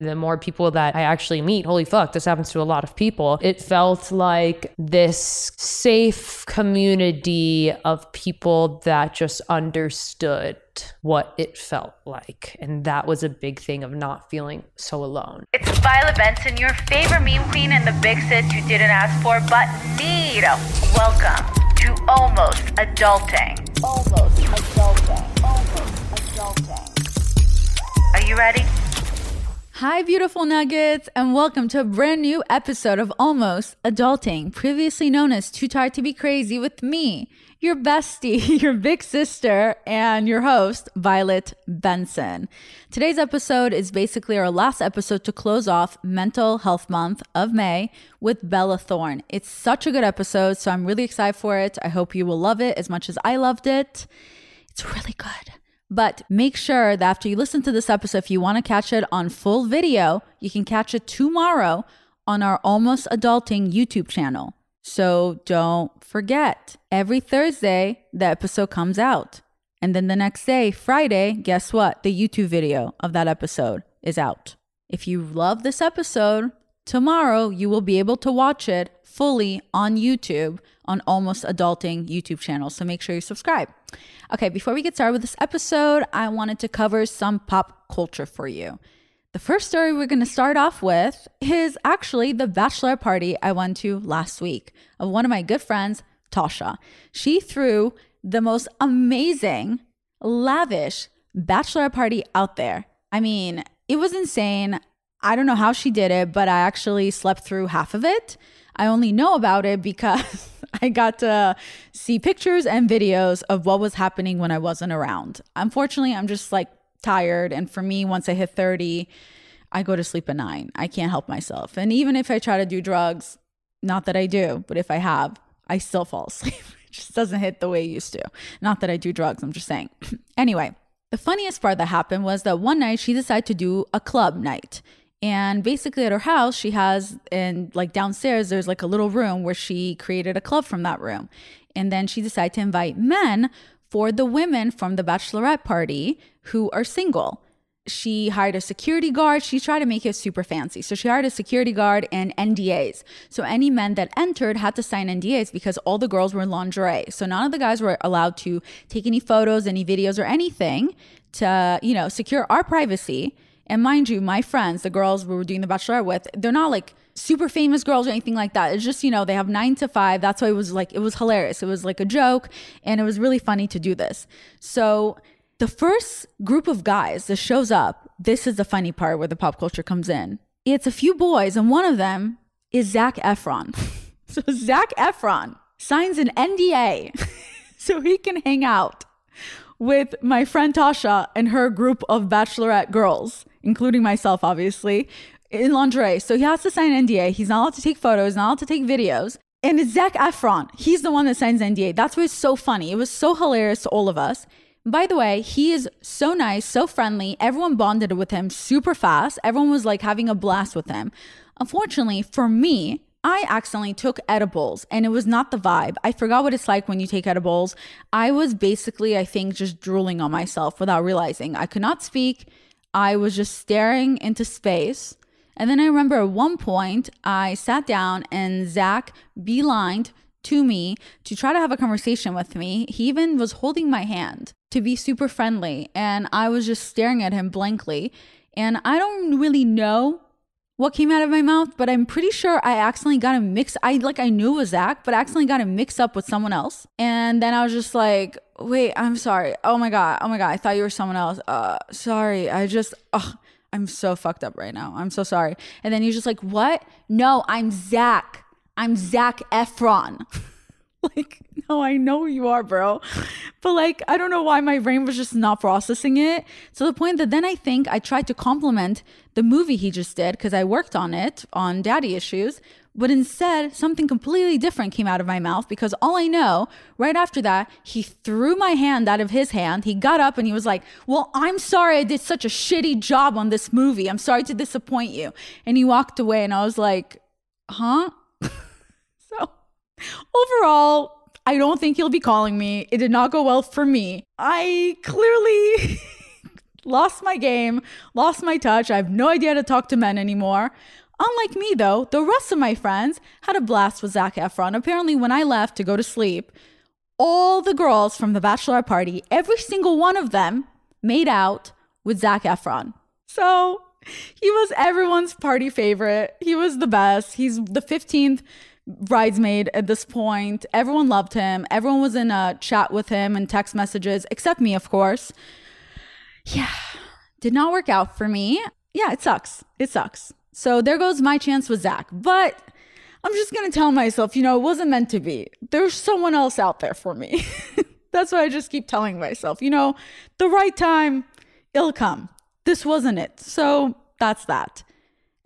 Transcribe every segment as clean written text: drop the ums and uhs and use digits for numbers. The more people that I actually meet, holy fuck, this happens to a lot of people. It felt like this safe community of people that just understood what it felt like. And that was a big thing of not feeling so alone. It's Violet Benson, your favorite meme queen and the big sis you didn't ask for but need. Welcome to Almost Adulting. Almost Adulting. Almost Adulting. Are you ready? Hi, beautiful nuggets, and welcome to a brand new episode of Almost Adulting, previously known as Too Tired to Be Crazy, with me, your bestie, your big sister, and your host, Violet Benson. Today's episode is basically our last episode to close off Mental Health Month of May with Bella Thorne. It's such a good episode, so I'm really excited for it. I hope you will love it as much as I loved it. It's really good. But make sure that after you listen to this episode, if you want to catch it on full video, you can catch it tomorrow on our Almost Adulting YouTube channel. So don't forget, every Thursday, the episode comes out. And then the next day, Friday, guess what? The YouTube video of that episode is out. If you love this episode, tomorrow you will be able to watch it fully on YouTube on Almost Adulting YouTube channel. So make sure you subscribe. Okay, before we get started with this episode, I wanted to cover some pop culture for you. The first story we're going to start off with is actually the bachelor party I went to last week of one of my good friends, Tasha. She threw the most amazing, lavish bachelor party out there. I mean, it was insane. I don't know how she did it, but I actually slept through half of it. I only know about it because I got to see pictures and videos of what was happening when I wasn't around. Unfortunately, I'm just like tired. And for me, once I hit 30, I go to sleep at 9. I can't help myself. And even if I try to do drugs, not that I do, but if I have, I still fall asleep. It just doesn't hit the way it used to. Not that I do drugs, I'm just saying. Anyway, the funniest part that happened was that one night she decided to do a club night. And basically at her house, she has, and like downstairs, there's like a little room where she created a club from that room. And then she decided to invite men for the women from the bachelorette party who are single. She hired a security guard. She tried to make it super fancy. So she hired a security guard and NDAs. So any men that entered had to sign NDAs because all the girls were in lingerie. So none of the guys were allowed to take any photos, any videos or anything to, you know, secure our privacy. And mind you, my friends, the girls we were doing the bachelorette with, they're not like super famous girls or anything like that. It's just, you know, they have 9 to 5. That's why it was hilarious. It was like a joke and it was really funny to do this. So the first group of guys that shows up, this is the funny part where the pop culture comes in. It's a few boys and one of them is Zac Efron. So Zac Efron signs an NDA so he can hang out with my friend Tasha and her group of bachelorette girls, including myself, obviously, in lingerie. So he has to sign an NDA. He's not allowed to take photos, not allowed to take videos. And it's Zac Efron. He's the one that signs NDA. That's why it's so funny. It was so hilarious to all of us. By the way, he is so nice, so friendly. Everyone bonded with him super fast. Everyone was like having a blast with him. Unfortunately for me, I accidentally took edibles and it was not the vibe. I forgot what it's like when you take edibles. I was basically, I think, just drooling on myself without realizing. I could not speak. I was just staring into space. And then I remember at one point I sat down and Zac beelined to me to try to have a conversation with me. He even was holding my hand to be super friendly. And I was just staring at him blankly. And I don't really know what came out of my mouth, but I'm pretty sure I accidentally got him mixed. I knew it was Zac, but I accidentally got him mixed up with someone else. And then I was just like, wait, I'm sorry. Oh my God. I thought you were someone else. Sorry. I'm so fucked up right now. I'm so sorry. And then he's just like, what? No, I'm Zac. I'm Zac Efron. Like, No, I know you are, bro. But like, I don't know why my brain was just not processing it, to the point that then I think I tried to compliment the movie he just did because I worked on it on Daddy Issues. But instead, something completely different came out of my mouth, because all I know, right after that, he threw my hand out of his hand. He got up and he was like, well, I'm sorry I did such a shitty job on this movie. I'm sorry to disappoint you. And he walked away and I was like, huh? So overall, I don't think he'll be calling me. It did not go well for me. I clearly lost my game, lost my touch. I have no idea how to talk to men anymore. Unlike me, though, the rest of my friends had a blast with Zac Efron. Apparently, when I left to go to sleep, all the girls from the bachelor party, every single one of them made out with Zac Efron. So he was everyone's party favorite. He was the best. He's the 15th bridesmaid at this point. Everyone loved him. Everyone was in a chat with him and text messages, except me, of course. Yeah, did not work out for me. Yeah, it sucks. It sucks. So there goes my chance with Zac. But I'm just going to tell myself, you know, it wasn't meant to be. There's someone else out there for me. That's what I just keep telling myself. You know, the right time, it'll come. This wasn't it. So that's that.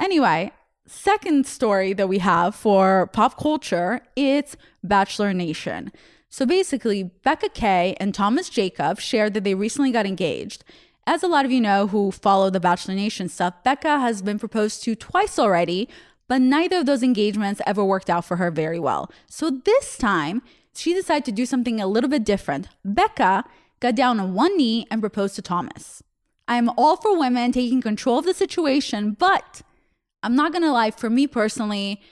Anyway, second story that we have for pop culture, it's Bachelor Nation. So basically, Becca Kay and Thomas Jacob shared that they recently got engaged. As a lot of you know who follow the Bachelor Nation stuff, Becca has been proposed to twice already, but neither of those engagements ever worked out for her very well. So this time, she decided to do something a little bit different. Becca got down on one knee and proposed to Thomas. I am all for women taking control of the situation, but I'm not gonna lie, for me personally,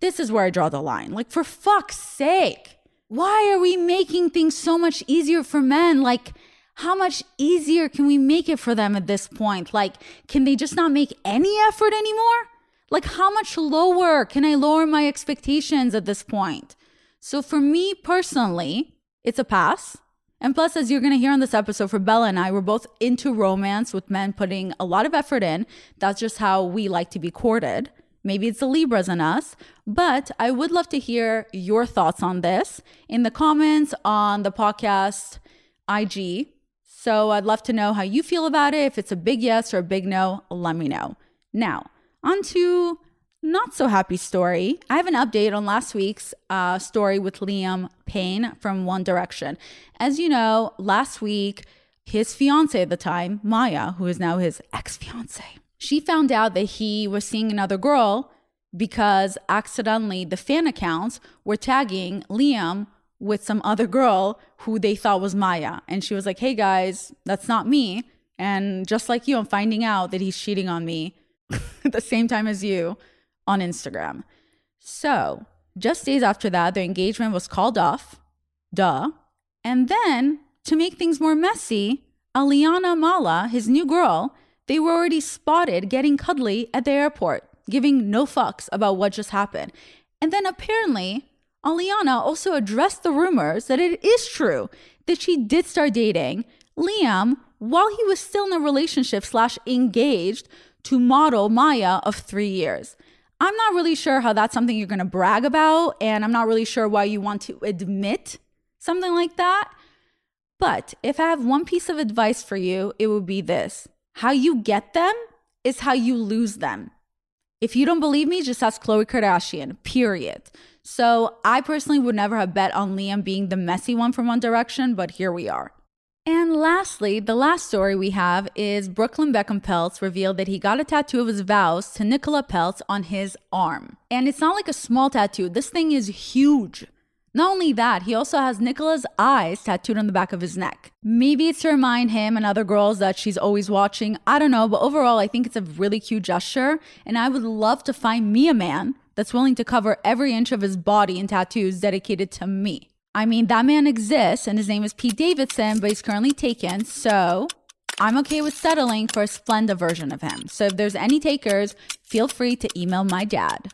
this is where I draw the line. Like, for fuck's sake, why are we making things so much easier for men? Like, how much easier can we make it for them at this point? Like, can they just not make any effort anymore? Like, how much lower can I lower my expectations at this point? So for me personally, it's a pass. And plus, as you're going to hear on this episode, for Bella and I, we're both into romance with men putting a lot of effort in. That's just how we like to be courted. Maybe it's the Libras in us, but I would love to hear your thoughts on this in the comments on the podcast IG. So I'd love to know how you feel about it. If it's a big yes or a big no, let me know. Now, on to not so happy story. I have an update on last week's story with Liam Payne from One Direction. As you know, last week, his fiance at the time, Maya, who is now his ex-fiance, she found out that he was seeing another girl because accidentally the fan accounts were tagging Liam with some other girl who they thought was Maya. And she was like, hey guys, that's not me. And just like you, I'm finding out that he's cheating on me at the same time as you on Instagram. So just days after that, their engagement was called off. Duh. And then to make things more messy, Aliana Mala, his new girl, they were already spotted getting cuddly at the airport, giving no fucks about what just happened. And then apparently, Aliana also addressed the rumors that it is true that she did start dating Liam while he was still in a relationship / engaged to model Maya of 3 years. I'm not really sure how that's something you're going to brag about, and I'm not really sure why you want to admit something like that. But if I have one piece of advice for you, it would be this. How you get them is how you lose them. If you don't believe me, just ask Khloe Kardashian, period. So I personally would never have bet on Liam being the messy one from One Direction, but here we are. And lastly, the last story we have is Brooklyn Beckham Peltz revealed that he got a tattoo of his vows to Nicola Peltz on his arm. And it's not like a small tattoo. This thing is huge. Not only that, he also has Nicola's eyes tattooed on the back of his neck. Maybe it's to remind him and other girls that she's always watching. I don't know, but overall, I think it's a really cute gesture. And I would love to find me a man that's willing to cover every inch of his body in tattoos dedicated to me. I mean, that man exists, and his name is Pete Davidson, but he's currently taken, so I'm okay with settling for a Splenda version of him. So if there's any takers, feel free to email my dad.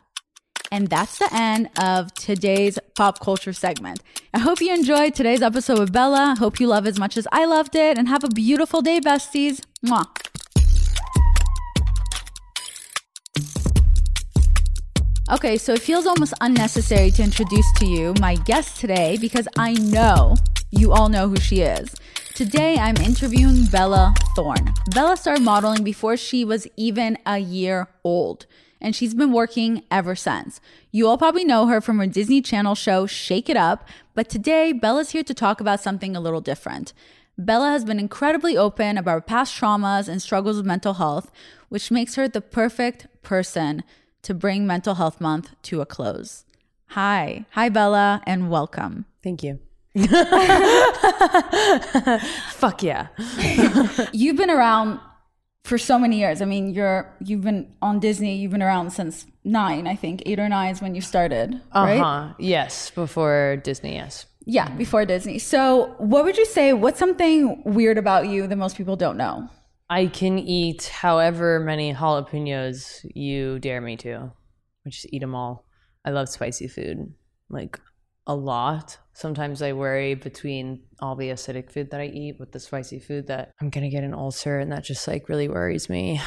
And that's the end of today's pop culture segment. I hope you enjoyed today's episode with Bella. Hope you love as much as I loved it, and have a beautiful day, besties. Mwah. Okay, so it feels almost unnecessary to introduce to you my guest today because I know you all know who she is. Today, I'm interviewing Bella Thorne. Bella started modeling before she was even a year old, and she's been working ever since. You all probably know her from her Disney Channel show, Shake It Up, but today, Bella's here to talk about something a little different. Bella has been incredibly open about past traumas and struggles with mental health, which makes her the perfect person to bring Mental Health Month to a close. Hi, Bella, and welcome. Thank you. Fuck yeah. You've been around for so many years. I mean, you've been on Disney, you've been around since 9, I think. 8 or 9 is when you started, right? Yes, before Disney, yes. Yeah, before Disney. So what would you say, what's something weird about you that most people don't know? I can eat however many jalapenos you dare me to. I just eat them all. I love spicy food, like a lot. Sometimes I worry between all the acidic food that I eat with the spicy food that I'm going to get an ulcer, and that just like really worries me.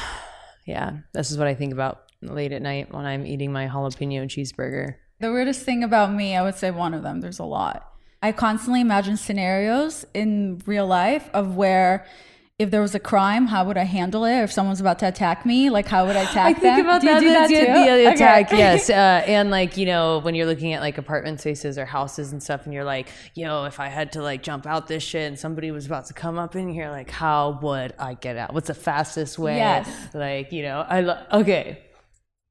Yeah, this is what I think about late at night when I'm eating my jalapeno cheeseburger. The weirdest thing about me, I would say one of them, there's a lot. I constantly imagine scenarios in real life of where if there was a crime, how would I handle it? If someone's about to attack me, like how would I attack them? I think about that. Do you do that too? The attack, okay. Yes. And like, you know, when you're looking at like apartment spaces or houses and stuff and you're like, yo, if I had to like jump out this shit and somebody was about to come up in here, like how would I get out? What's the fastest way? Yes. Like, you know, okay.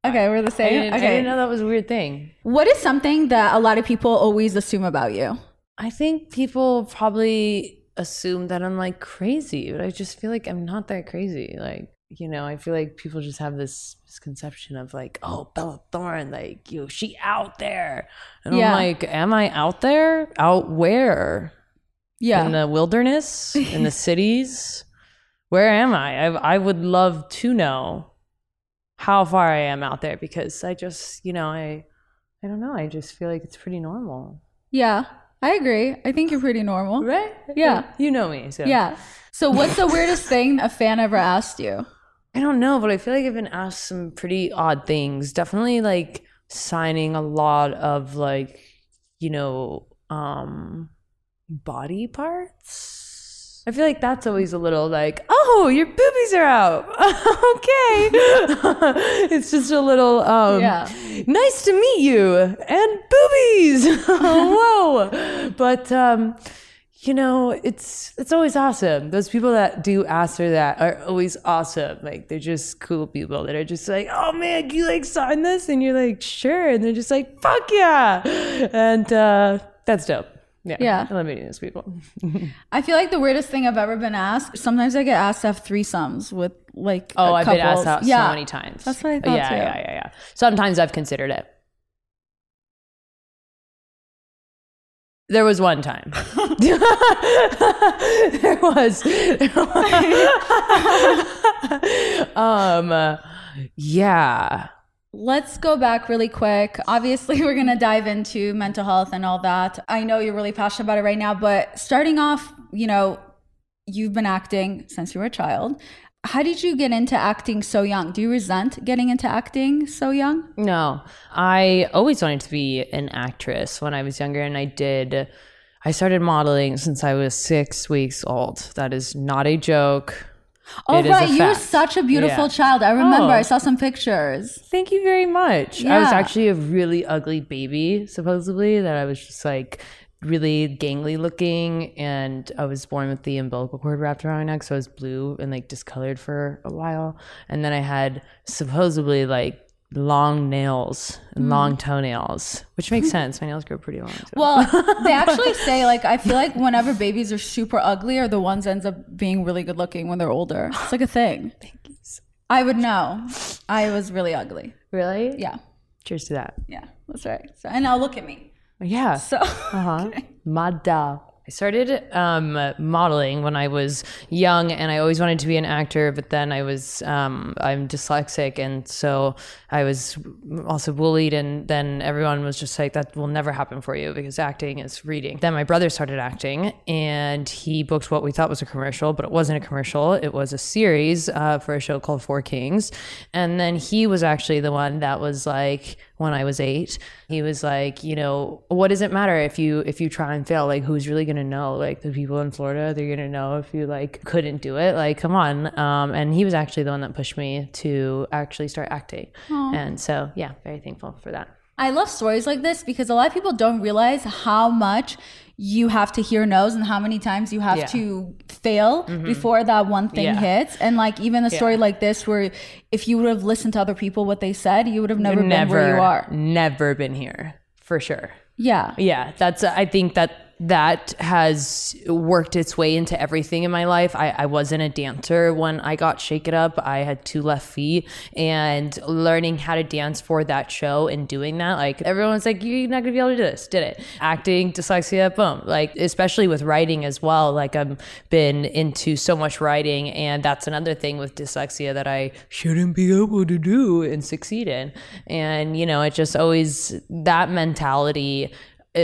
Okay, we're the same. I didn't know that was a weird thing. What is something that a lot of people always assume about you? I think people probably assume that I'm like crazy, but I just feel like I'm not that crazy. Like, you know, I feel like people just have this misconception of like, oh, Bella Thorne, like, you know, she out there. And yeah. I'm like, am I out there? Out where? Yeah. In the wilderness? In the cities? Where am I? I would love to know how far I am out there because I just, you know, I don't know. I just feel like it's pretty normal. Yeah. I agree. I think you're pretty normal. Right? Yeah. You know me. So. Yeah. So what's the weirdest thing a fan ever asked you? I don't know, but I feel like I've been asked some pretty odd things. Definitely like signing a lot of like, you know, body parts. I feel like that's always a little like, oh, your boobies are out. Okay. It's just a little, nice to meet you and boobies. Whoa. But, you know, it's always awesome. Those people that do ask her that are always awesome. Like, they're just cool people that are just like, oh, man, can you, like, sign this? And you're like, sure. And they're just like, fuck yeah. And that's dope. Yeah. I love meeting those people. I feel like the weirdest thing I've ever been asked, sometimes I get asked to have threesomes with, like, I've been asked out so many times. That's what I thought, too. Yeah. Sometimes I've considered it. There was one time. Yeah. Let's go back really quick. Obviously, we're going to dive into mental health and all that. I know you're really passionate about it right now, but starting off, you know, you've been acting since you were a child. How did you get into acting so young? Do you resent getting into acting so young? No, I always wanted to be an actress when I was younger, and I started modeling since I was 6 weeks old. That is not a joke. Oh, it right. You were such a beautiful child. I remember. I saw some pictures. Thank you very much. Yeah. I was actually a really ugly baby, supposedly, that I was just like really gangly looking, and I was born with the umbilical cord wrapped around my neck, so I was blue and like discolored for a while, and then I had supposedly like long nails and long toenails, which makes sense. My nails grow pretty long too. Well, they actually say, like, I feel like whenever babies are super ugly are the ones that ends up being really good looking when they're older. It's like a thing. Thank you so much. I would know. I was really ugly. Really? Yeah. Cheers to that. Yeah, that's right. So, and now look at me. Yeah. So, okay. Mada. I started modeling when I was young, and I always wanted to be an actor, but then I was, I'm dyslexic, and so I was also bullied, and then everyone was just like, that will never happen for you because acting is reading. Then my brother started acting, and he booked what we thought was a commercial, but it wasn't a commercial. It was a series for a show called Four Kings, and then he was actually the one that was like, when I was 8. He was like, you know, what does it matter if you try and fail? Like, who's really going to know? Like, the people in Florida, they're going to know if you, like, couldn't do it. Like, come on. And he was actually the one that pushed me to actually start acting. Aww. And so, yeah, very thankful for that. I love stories like this because a lot of people don't realize how much you have to hear no's and how many times you have to fail before that one thing hits. And like even a story like this where if you would have listened to other people, what they said, you would have never been where you are. Never been here, for sure. Yeah. Yeah. That's, I think that has worked its way into everything in my life. I wasn't a dancer when I got Shake It Up. I had 2 left feet, and learning how to dance for that show and doing that, like everyone's like, you're not gonna be able to do this. Did it. Acting, dyslexia, boom. Like, especially with writing as well. Like, I've been into so much writing, and that's another thing with dyslexia that I shouldn't be able to do and succeed in. And, you know, it just always, that mentality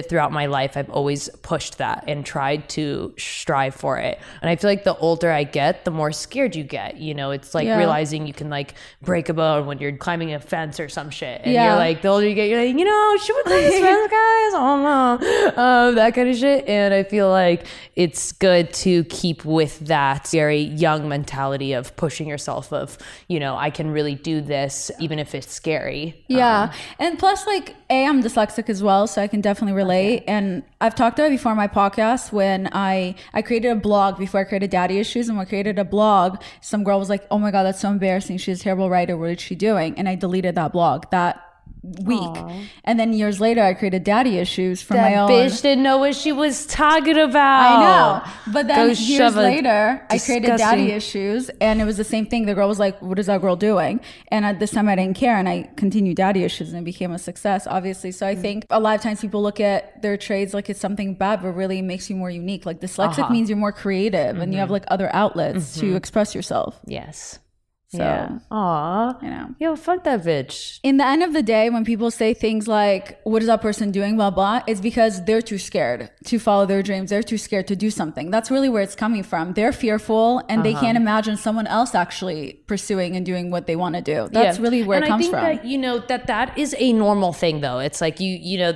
throughout my life, I've always pushed that and tried to strive for it. And I feel like the older I get, the more scared you get. You know, it's like realizing you can like break a bone when you're climbing a fence or some shit. And you're like, the older you get, you're like, you know, should we play this fence, guys? Oh no, that kind of shit. And I feel like it's good to keep with that very young mentality of pushing yourself of, you know, I can really do this, even if it's scary. Yeah. And plus, like, I'm dyslexic as well, so I can definitely relate. And I've talked about it before on my podcast when I created a blog before I created Daddy Issues. And when I created a blog, some girl was like, oh my God, that's so embarrassing, she's a terrible writer, what is she doing? And I deleted that blog that week. Aww. And then years later I created Daddy Issues for my own. That bitch didn't know what she was talking about. I know, but then years later I created Daddy Issues, and it was the same thing. The girl was like, what is that girl doing? And at this time I didn't care, and I continued Daddy Issues, and it became a success, obviously. So I think a lot of times people look at their trades like it's something bad, but really it makes you more unique. Like, dyslexic means you're more creative and you have like other outlets to express yourself. Yes. So, Aw. You know. Yo, fuck that bitch. In the end of the day, when people say things like, what is that person doing, blah, blah, it's because they're too scared to follow their dreams. They're too scared to do something. That's really where it's coming from. They're fearful, and they can't imagine someone else actually pursuing and doing what they want to do. That's really where it comes from. And I think that, you know, that is a normal thing, though. It's like, you know,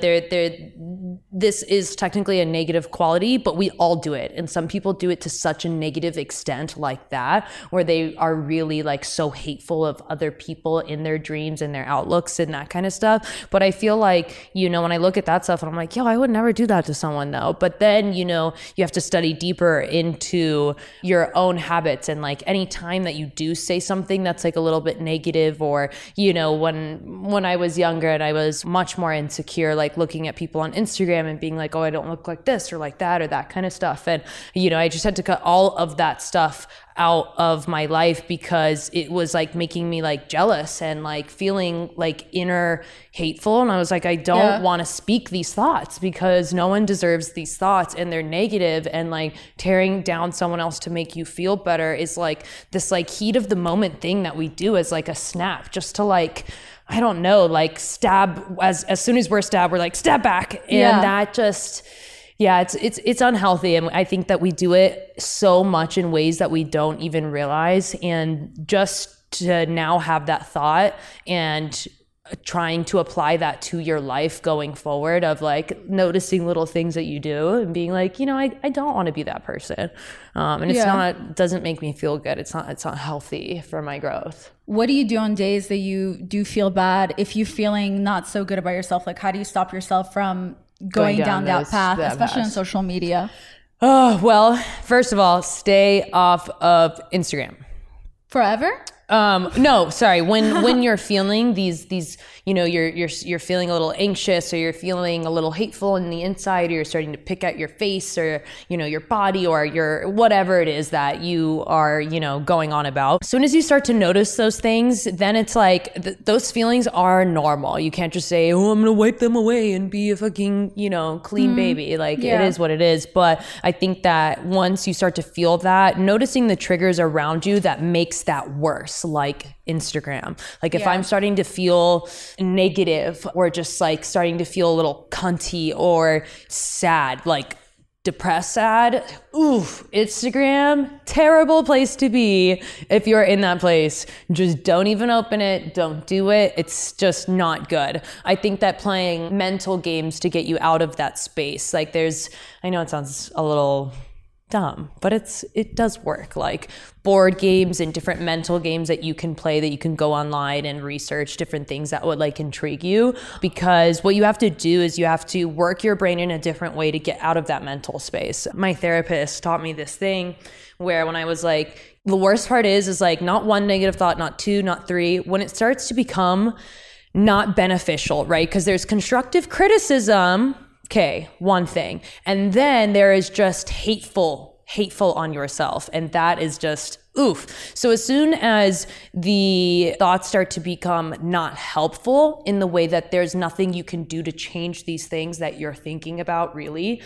this is technically a negative quality, but we all do it. And some people do it to such a negative extent like that, where they are really like so hateful of other people in their dreams and their outlooks and that kind of stuff. But I feel like, you know, when I look at that stuff and I'm like, yo, I would never do that to someone though. But then, you know, you have to study deeper into your own habits. And like, any time that you do say something that's like a little bit negative, or, you know, when I was younger and I was much more insecure, like looking at people on Instagram and being like, oh, I don't look like this or like that or that kind of stuff. And, you know, I just had to cut all of that stuff out of my life because it was like making me like jealous and like feeling like inner hateful. And I was like, I don't want to speak these thoughts because no one deserves these thoughts, and they're negative, and like tearing down someone else to make you feel better is like this like heat of the moment thing that we do as like a snap, just to like, I don't know, like stab, as soon as we're stabbed, we're like, stab back. And that just, it's unhealthy. And I think that we do it so much in ways that we don't even realize. And just to now have that thought and trying to apply that to your life going forward, of like noticing little things that you do and being like, you know, I don't want to be that person. And it's not, doesn't make me feel good. It's not healthy for my growth. What do you do on days that you do feel bad? If you're feeling not so good about yourself, like how do you stop yourself from going down that path, especially on social media? Oh, well, first of all, stay off of Instagram. Forever? No, sorry. When you're feeling these, you know, you're feeling a little anxious, or you're feeling a little hateful in the inside, or you're starting to pick at your face, or, you know, your body, or your whatever it is that you are, you know, going on about. As soon as you start to notice those things, then it's like those feelings are normal. You can't just say, oh, I'm going to wipe them away and be a fucking, you know, clean baby. Like it is what it is. But I think that once you start to feel that, noticing the triggers around you that makes that worse. Like Instagram. Like if I'm starting to feel negative, or just like starting to feel a little cunty or sad, like depressed, sad, oof, Instagram, terrible place to be. If you're in that place, just don't even open it, don't do it. It's just not good. I think that playing mental games to get you out of that space, like there's, I know it sounds a little dumb, but it does work. Like board games and different mental games that you can play, that you can go online and research different things that would like intrigue you, because what you have to do is you have to work your brain in a different way to get out of that mental space. My therapist taught me this thing where when I was like, the worst part is like not one negative thought, not two, not three. When it starts to become not beneficial, right? Because there's constructive criticism. Okay, one thing. And then there is just hateful on yourself. And that is just oof. So as soon as the thoughts start to become not helpful in the way that there's nothing you can do to change these things that you're thinking about, really,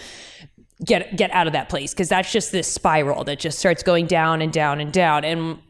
get out of that place, because that's just this spiral that just starts going down and down and down.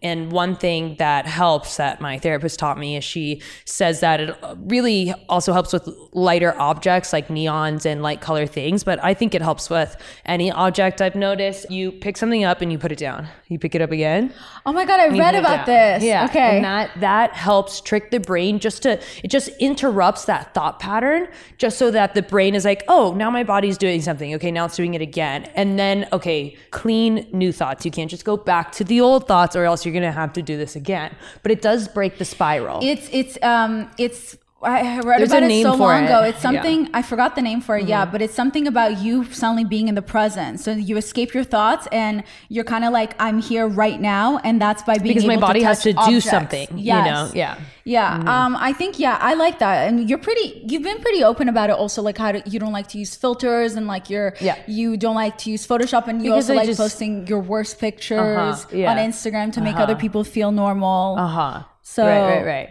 And one thing that helps that my therapist taught me is she says that it really also helps with lighter objects like neons and light color things, but I think it helps with any object. I've noticed you pick something up and you put it down, you pick it up again. Oh my God, I read about this. Yeah. Okay. And that helps trick the brain it just interrupts that thought pattern, just so that the brain is like, oh, now my body's doing something. Okay, now it's doing it again. And then, okay, clean new thoughts. You can't just go back to the old thoughts, or else you're going to have to do this again. But it does break the spiral. It's I read There's about it so long ago. It's something, yeah. I forgot the name for it, mm-hmm. Yeah, but it's something about you suddenly being in the present. So you escape your thoughts and you're kind of like, I'm here right now, and that's by being able to touch objects. Because my body has to do something, yes. You know? Yeah. Yeah, mm-hmm. I think, yeah, I like that. And you've been pretty open about it also, like how you don't like to use filters, and like you don't like to use Photoshop, and you because also like just posting your worst pictures on Instagram to make other people feel normal. So right.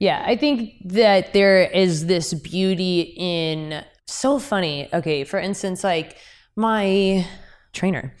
Yeah, I think that there is this beauty in, so funny. Okay, for instance, like my trainer,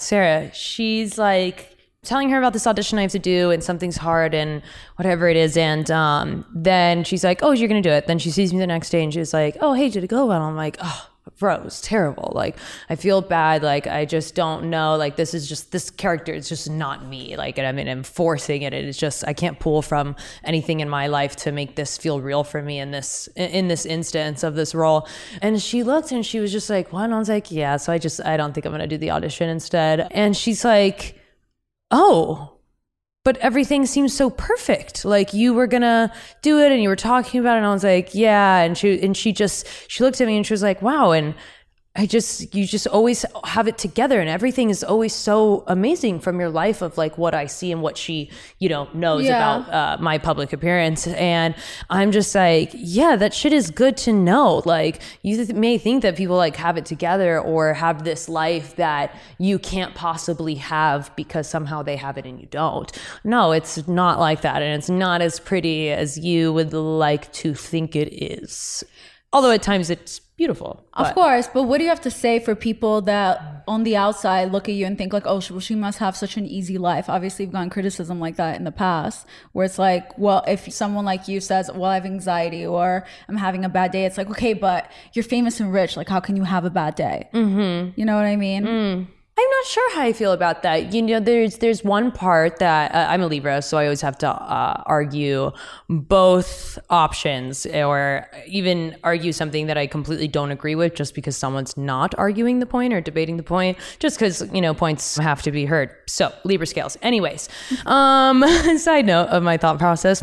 Sarah, she's like telling her about this audition I have to do, and something's hard and whatever it is. And then she's like, oh, you're going to do it. Then she sees me the next day and she's like, oh, hey, did it go well? I'm like, oh. Bro, it was terrible. Like, I feel bad. Like, I just don't know. Like, this is just, this character is just not me. Like, and I mean, I'm forcing it. It is just, I can't pull from anything in my life to make this feel real for me in this instance of this role. And she looked and she was just like, what? And I was like, yeah. So I don't think I'm going to do the audition instead. And she's like, oh, but everything seems so perfect. Like, you were gonna do it and you were talking about it. And I was like, yeah. And she looked at me and she was like, wow. And you just always have it together, and everything is always so amazing from your life of like what I see and what she, knows about my public appearance. And I'm just like, yeah, that shit is good to know. Like, you may think that people like have it together or have this life that you can't possibly have because somehow they have it and you don't. No, it's not like that. And it's not as pretty as you would like to think it is. Although at times it's beautiful. Of course. But what do you have to say for people that on the outside look at you and think like, oh, she must have such an easy life? Obviously, you've gotten criticism like that in the past where it's like, well, if someone like you says, well, I have anxiety or I'm having a bad day. It's like, okay, but you're famous and rich. Like, how can you have a bad day? Mm-hmm. You know what I mean? Mm. I'm not sure how I feel about that. You know, there's one part that I'm a Libra, so I always have to argue both options, or even argue something that I completely don't agree with just because someone's not arguing the point or debating the point, just because, you know, points have to be heard. So Libra scales. Anyways, side note of my thought process.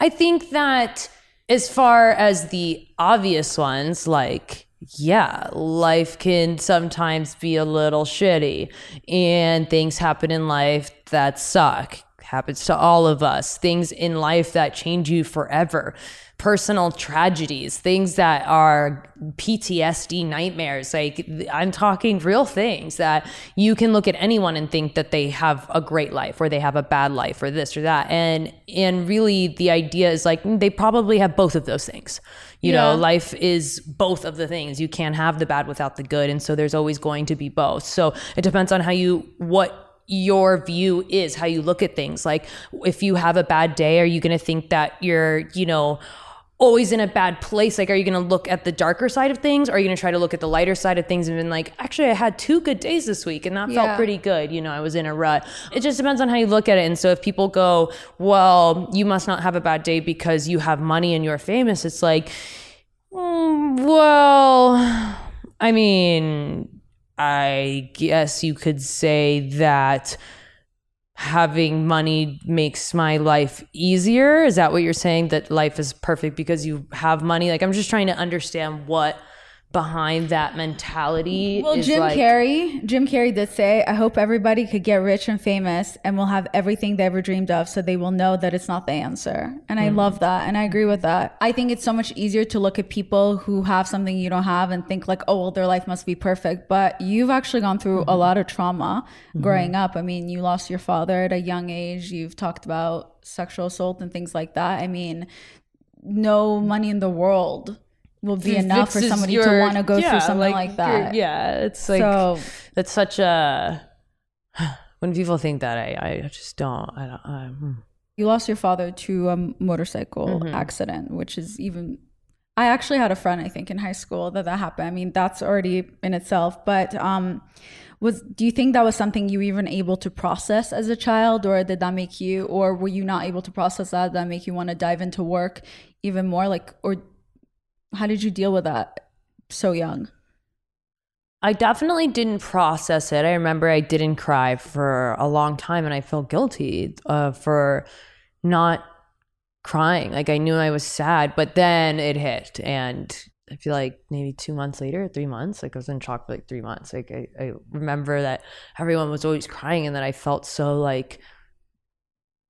I think that as far as the obvious ones, like, yeah, life can sometimes be a little shitty and things happen in life that suck. Happens to all of us. Things in life that change you forever. Personal tragedies, things that are PTSD nightmares. Like, I'm talking real things that you can look at anyone and think that they have a great life or they have a bad life or this or that. And really the idea is like, they probably have both of those things. You know, life is both of the things. You can't have the bad without the good. And so there's always going to be both. So it depends on how you, what your view is, how you look at things. Like, if you have a bad day, are you going to think that you're, you know, always in a bad place? Like, are you going to look at the darker side of things? Or are you going to try to look at the lighter side of things and been like, actually, I had two good days this week and that felt pretty good. You know, I was in a rut. It just depends on how you look at it. And so if people go, well, you must not have a bad day because you have money and you're famous, it's like, well, I mean, I guess you could say that having money makes my life easier. Is that what you're saying? That life is perfect because you have money? Like, I'm just trying to understand what behind that mentality. Well, is Jim Carrey did say, I hope everybody could get rich and famous and will have everything they ever dreamed of, so they will know that it's not the answer. And I love that. And I agree with that. I think it's so much easier to look at people who have something you don't have and think like, oh, well, their life must be perfect. But you've actually gone through a lot of trauma growing up. I mean, you lost your father at a young age. You've talked about sexual assault and things like that. I mean, no money in the world will be enough for somebody to want to go through something like that. Yeah, it's like, so that's such a, when people think that, I just don't, You lost your father to a motorcycle accident, which is even, I actually had a friend, I think in high school that happened. I mean, that's already in itself, but do you think that was something you were even able to process as a child, or did that make you, or were you not able to process that? Did that make you want to dive into work even more? Like, or how did you deal with that so young? I definitely didn't process it. I remember I didn't cry for a long time, and I felt guilty for not crying. Like, I knew I was sad, but then it hit. And I feel like maybe 2 months later, 3 months, like I was in shock for like 3 months. Like I remember that everyone was always crying, and that I felt so like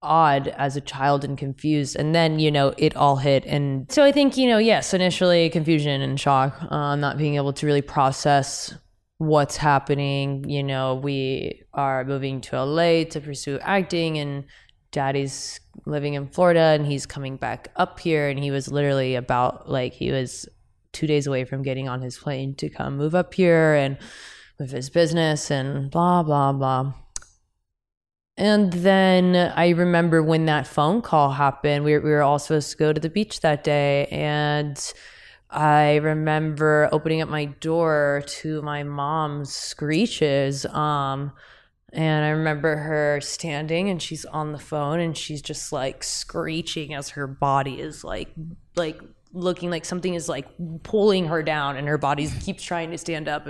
odd as a child and confused, and then, you know, it all hit. And so I think, you know, yes, initially confusion and shock, not being able to really process what's happening. You know, we are moving to LA to pursue acting, and daddy's living in Florida, and he's coming back up here, and he was literally about, like, he was 2 days away from getting on his plane to come move up here and with his business and blah blah blah. And then I remember when that phone call happened, we were all supposed to go to the beach that day. And I remember opening up my door to my mom's screeches. And I remember her standing, and she's on the phone, and she's just like screeching as her body is like looking like something is like pulling her down, and her body keeps trying to stand up.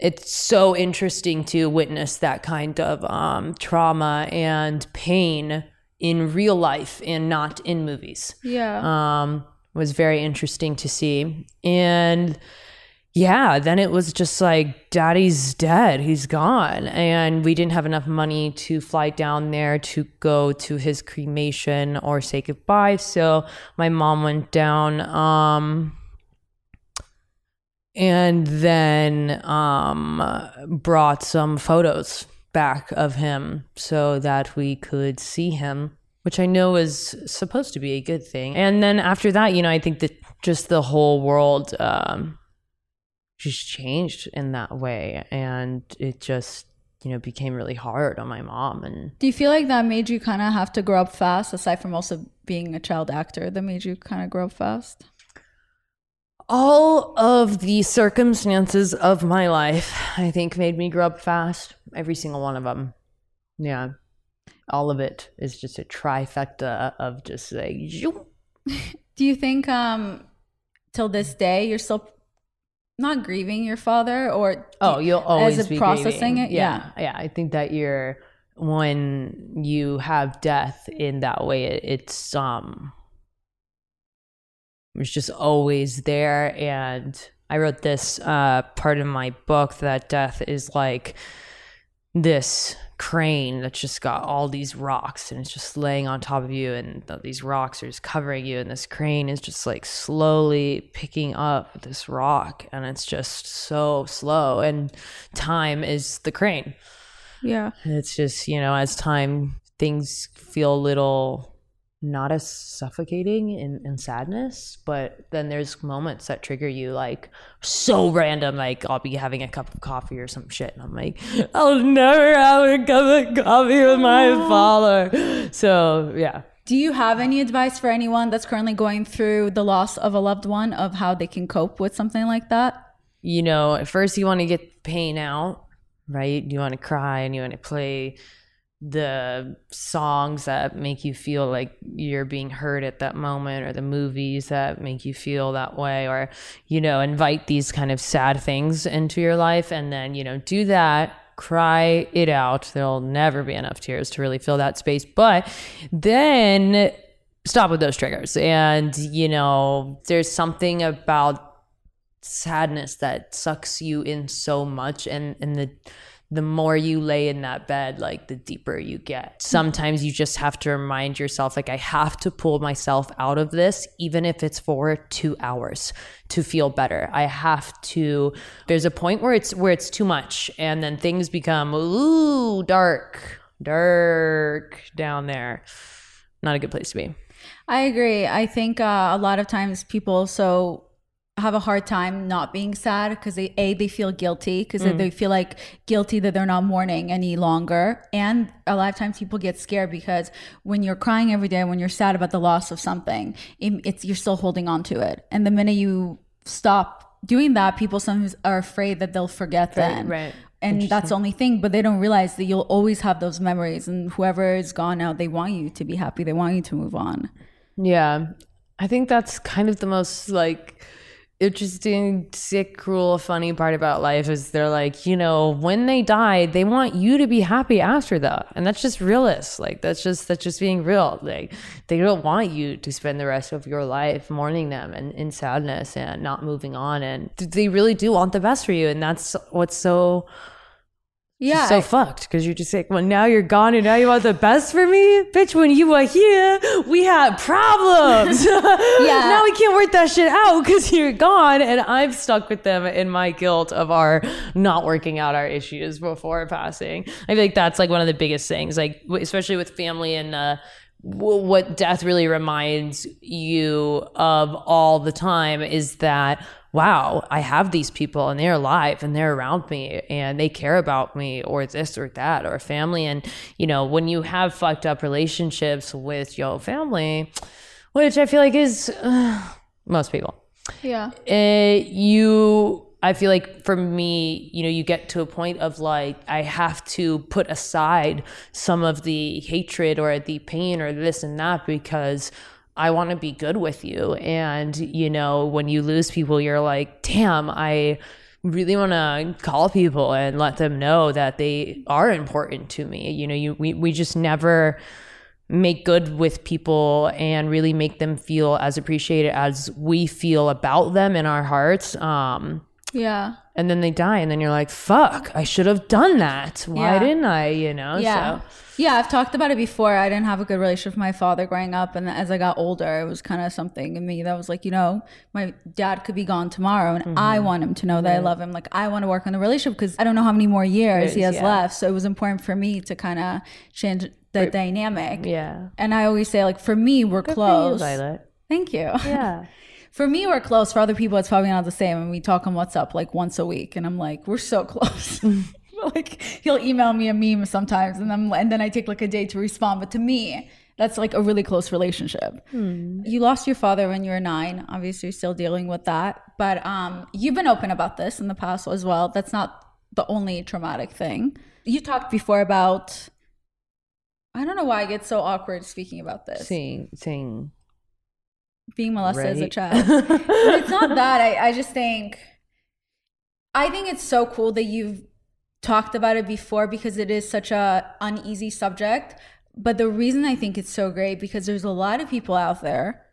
It's so interesting to witness that kind of trauma and pain in real life and not in movies. Was very interesting to see. And yeah, then it was just like, daddy's dead, he's gone. And we didn't have enough money to fly down there to go to his cremation or say goodbye. So my mom went down, and then brought some photos back of him so that we could see him, which I know is supposed to be a good thing. And then after that, you know, I think that just the whole world just changed in that way. And it just, you know, became really hard on my mom. And do you feel like that made you kind of have to grow up fast, aside from also being a child actor, that made you kind of grow up fast? All of the circumstances of my life, I think, made me grow up fast. Every single one of them. Yeah. All of it is just a trifecta of just like, zoop. Do you think till this day you're still not grieving your father, or you'll always be processing grieving it? Yeah, I think that you're, when you have death in that way, it's just always there. And I wrote this part in my book that death is like this crane that's just got all these rocks, and it's just laying on top of you, and these rocks are just covering you, and this crane is just like slowly picking up this rock, and it's just so slow, and time is the crane. Yeah. It's just, you know, as time, things feel a little not as suffocating in sadness, but then there's moments that trigger you, like so random, like I'll be having a cup of coffee or some shit, and I'm like, I'll never have a cup of coffee with my father. So yeah. Do you have any advice for anyone that's currently going through the loss of a loved one, of how they can cope with something like that? You know, at first you want to get pain out, right? You want to cry and you want to play the songs that make you feel like you're being heard at that moment, or the movies that make you feel that way, or, you know, invite these kind of sad things into your life, and then, you know, do that, cry it out. There'll never be enough tears to really fill that space, but then stop with those triggers. And, you know, there's something about sadness that sucks you in so much, and the more you lay in that bed, like the deeper you get. Sometimes you just have to remind yourself, like, I have to pull myself out of this, even if it's for 2 hours, to feel better. I have to, there's a point where it's too much, and then things become, ooh, dark down there. Not a good place to be. I agree. I think a lot of times people have a hard time not being sad because they feel guilty, because they feel like guilty that they're not mourning any longer. And a lot of times people get scared, because when you're crying every day, when you're sad about the loss of something, it's you're still holding on to it. And the minute you stop doing that, people sometimes are afraid that they'll forget then. Right. And that's the only thing, but they don't realize that you'll always have those memories, and whoever is gone now, they want you to be happy. They want you to move on. Yeah. I think that's kind of the most interesting, sick, cruel, funny part about life is they're like, you know, when they die, they want you to be happy after that, and that's just realist. Like that's just being real. Like they don't want you to spend the rest of your life mourning them and in sadness and not moving on, and they really do want the best for you, and that's what's so so fucked, because you're just like, well, now you're gone and now you want the best for me? Bitch, when you were here, we had problems. Now we can't work that shit out because you're gone, and I'm stuck with them in my guilt of our not working out our issues before passing. I feel like that's like one of the biggest things, like especially with family, and what death really reminds you of all the time is that, wow, I have these people and they're alive and they're around me and they care about me, or this or that, or family. And, you know, when you have fucked up relationships with your family, which I feel like is most people. Yeah. I feel like for me, you know, you get to a point of like, I have to put aside some of the hatred or the pain or this and that, because I want to be good with you. And, you know, when you lose people, you're like, damn, I really want to call people and let them know that they are important to me. You know, we just never make good with people and really make them feel as appreciated as we feel about them in our hearts. And then they die, and then you're like, fuck, I should have done that. Why didn't I, you know? Yeah. Yeah, I've talked about it before. I didn't have a good relationship with my father growing up, and as I got older, it was kind of something in me that was like, you know, my dad could be gone tomorrow, and I want him to know that I love him. Like, I want to work on the relationship because I don't know how many more years he has left. So it was important for me to kind of change the dynamic. Yeah. And I always say, like, for me, we're good close. For you, Violet. Thank you. Yeah. For me, we're close. For other people, it's probably not the same. And we talk on WhatsApp like once a week, and I'm like, we're so close. Like he'll email me a meme sometimes, and then I take like a day to respond. But to me, That's like a really close relationship. You lost your father when you were 9. Obviously, you're still dealing with that. But you've been open about this in the past as well. That's not the only traumatic thing. You talked before about, I don't know why I get so awkward speaking about this. Being molested as a child. But it's not that. I just think, it's so cool that you've talked about it before, because it is such a uneasy subject. But the reason I think it's so great, because there's a lot of people out there,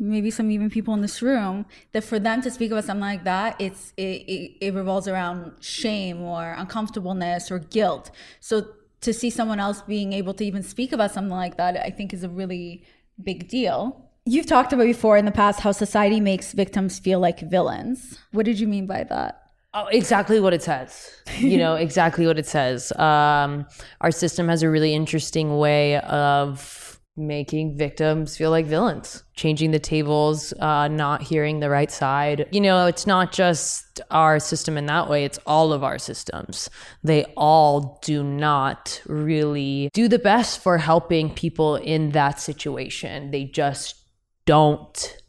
maybe some even people in this room, that for them to speak about something like that, it revolves around shame or uncomfortableness or guilt. So to see someone else being able to even speak about something like that, I think is a really big deal. You've talked about before in the past how society makes victims feel like villains. What did you mean by that? Oh, exactly what it says. You know, exactly what it says. Our system has a really interesting way of making victims feel like villains, changing the tables, not hearing the right side. You know, it's not just our system in that way. It's all of our systems. They all do not really do the best for helping people in that situation. They just don't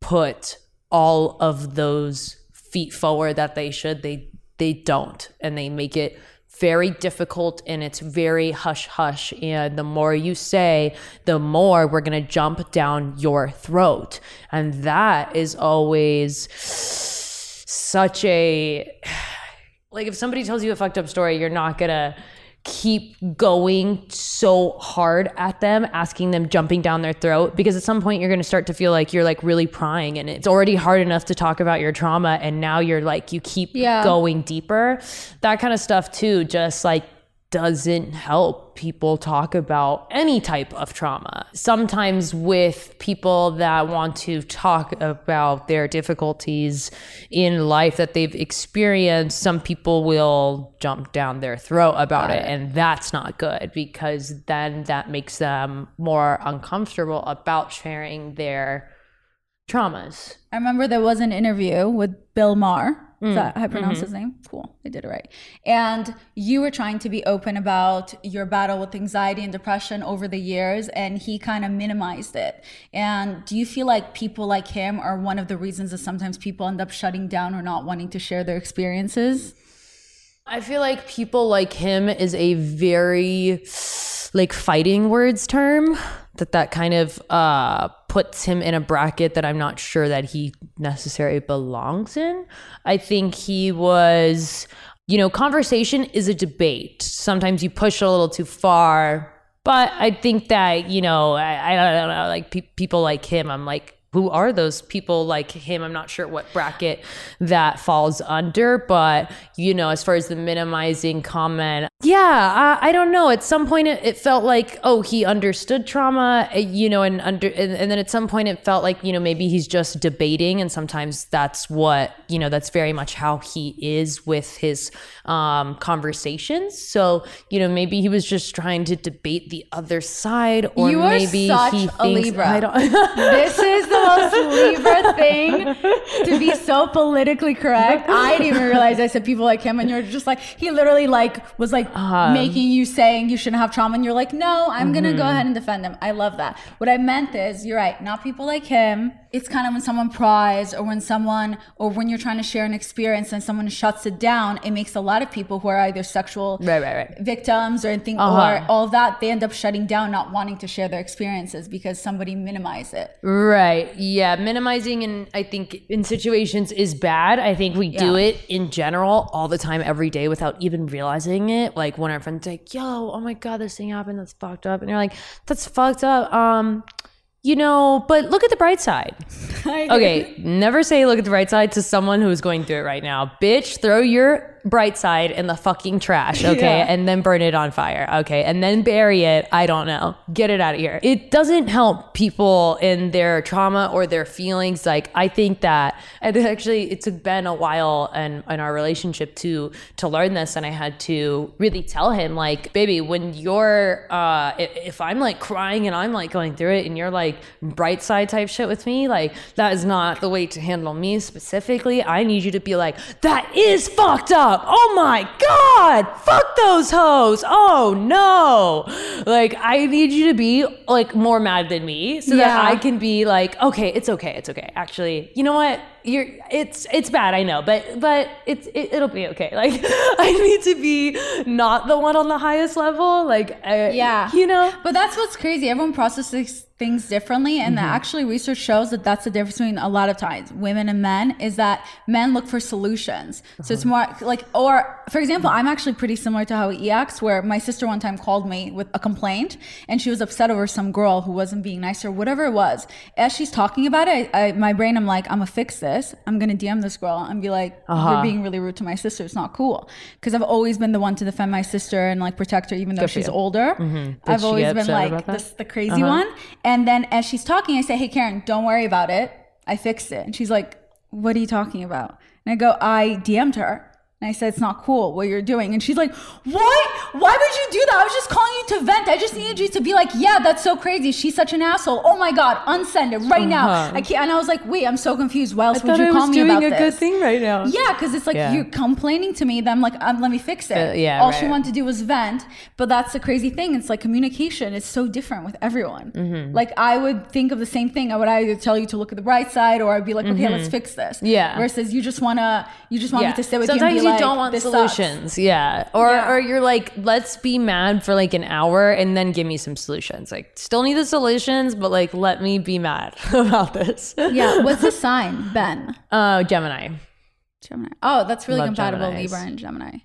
put all of those feet forward that they should. They don't, and they make it very difficult, and it's very hush hush, and the more you say, the more we're gonna jump down your throat. And that is always such a, like, if somebody tells you a fucked up story, you're not gonna keep going so hard at them, asking them, jumping down their throat, because at some point you're going to start to feel like you're like really prying, and it's already hard enough to talk about your trauma, and now you're like, you keep going deeper. That kind of stuff too just like doesn't help people talk about any type of trauma. Sometimes with people that want to talk about their difficulties in life that they've experienced, some people will jump down their throat about it. And that's not good, because then that makes them more uncomfortable about sharing their traumas. I remember there was an interview with Bill Maher. Is that how I pronounce his name? Cool, I did it right. And you were trying to be open about your battle with anxiety and depression over the years, and he kind of minimized it. And do you feel like people like him are one of the reasons that sometimes people end up shutting down or not wanting to share their experiences? I feel like people like him is a very, like, fighting words term, that kind of puts him in a bracket that I'm not sure that he necessarily belongs in. I think he was, you know, conversation is a debate. Sometimes you push a little too far, but I think that, you know, I don't know, like people like him, I'm like, who are those people like him? I'm not sure what bracket that falls under, but, you know, as far as the minimizing comment, I don't know. At some point it felt like, oh, he understood trauma, you know, and then at some point it felt like, you know, maybe he's just debating, and sometimes that's what, you know, that's very much how he is with his conversations. So, you know, maybe he was just trying to debate the other side, or you are maybe such he a thinks Libra. I don't. This is the most Libra thing, to be so politically correct. I didn't even realize I said people like him, and you're just like, he literally like was like making you saying you shouldn't have trauma, and you're like, no, I'm gonna go ahead and defend them. I love that. What I meant is, you're right, not people like him. It's kind of when someone pries, or when someone, or when you're trying to share an experience and someone shuts it down, it makes a lot of people who are either sexual victims or anything or all that, they end up shutting down, not wanting to share their experiences because somebody minimized it. Right. Yeah. Minimizing, and I think in situations is bad. I think we do it in general all the time, every day, without even realizing it. Like when our friends like, yo, oh my God, this thing happened, that's fucked up. And you're like, that's fucked up. You know, but look at the bright side. Okay, never say look at the bright side to someone who's going through it right now. Bitch, throw your bright side in the fucking trash, okay? And then burn it on fire, okay? And then bury it, I don't know. Get it out of here. It doesn't help people in their trauma or their feelings. Like, I think that, and actually, it's been a while in our relationship to learn this, and I had to really tell him, like, baby, when you're, if I'm like crying and I'm like going through it and you're like bright side type shit with me, like, that is not the way to handle me specifically. I need you to be like, that is fucked up. up. Oh my God, fuck those hoes. Oh no. Like, I need you to be like more mad than me so that I can be like, okay, it's okay. It's okay. Actually, you know what? It's bad, I know, but it'll be okay. Like, I need to be not the one on the highest level. Like, you know, but that's what's crazy. Everyone processes things differently, and that actually research shows that that's the difference between a lot of times women and men, is that men look for solutions. So it's more like, or for example, I'm actually pretty similar to how he acts, where my sister one time called me with a complaint, and she was upset over some girl who wasn't being nice or whatever it was. As she's talking about it, my brain, I'm like, I'm gonna fix this. I'm gonna DM this girl and be like, you're being really rude to my sister, it's not cool, because I've always been the one to defend my sister and like protect her, even though she's older. I've always been like the crazy one. And then as she's talking, I say, hey Karen, don't worry about it, I fixed it. And she's like, what are you talking about? And I go, I DM'd her and I said, it's not cool what you're doing. And she's like, what? Why would you do that? I was just calling you to vent. I just needed you to be like, yeah, that's so crazy. She's such an asshole. Oh my God, unsend it right now. I can't. And I was like, wait, I'm so confused. Why else would you call me about this? I thought I was doing a good thing right now. Yeah, because it's like, you're complaining to me that I'm like, let me fix it. All she wanted to do was vent. But that's the crazy thing. It's like communication is so different with everyone. Like, I would think of the same thing. I would either tell you to look at the bright side, or I'd be like, okay, let's fix this. Versus you just want me to sit with you and be like, you don't want solutions. Or you're like, let's be mad for like an hour and then give me some solutions. Like, still need the solutions, but like, let me be mad about this. What's the sign, Ben? Gemini. Oh, that's really compatible. Geminis. Libra and Gemini.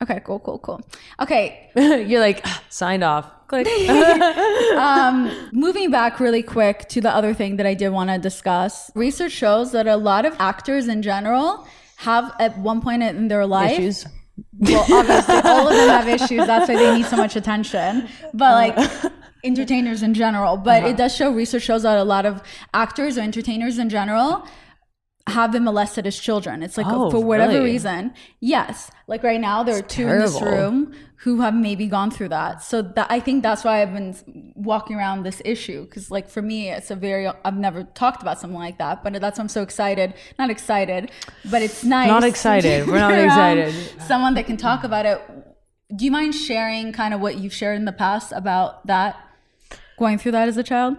Okay, cool. Okay. You're like, signed off. Click. Moving back really quick to the other thing that I did want to discuss. Research shows that a lot of actors in general have at one point in their life issues. Well, obviously all of them have issues, that's why they need so much attention, but like entertainers in general, but it does show, research shows that a lot of actors or entertainers in general have been molested as children. It's like, for whatever reason. Yes, like right now there are two in this room who have maybe gone through that. So that, I think that's why I've been walking around this issue, because like for me, it's a very, I've never talked about something like that, but that's why I'm so excited. Not excited, but it's nice. Not excited. We're not excited. Someone that can talk about it. Do you mind sharing kind of what you've shared in the past about that, going through that as a child?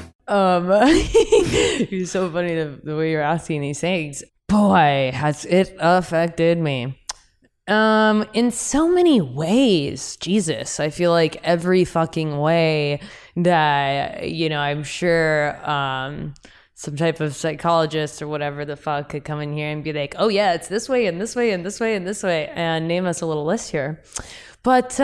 It's so funny the way you're asking these things. Boy, has it affected me in so many ways. Jesus, I feel like every fucking way that, you know, I'm sure some type of psychologist or whatever the fuck could come in here and be like, oh yeah, it's this way and this way and this way and this way, and name us a little list here. But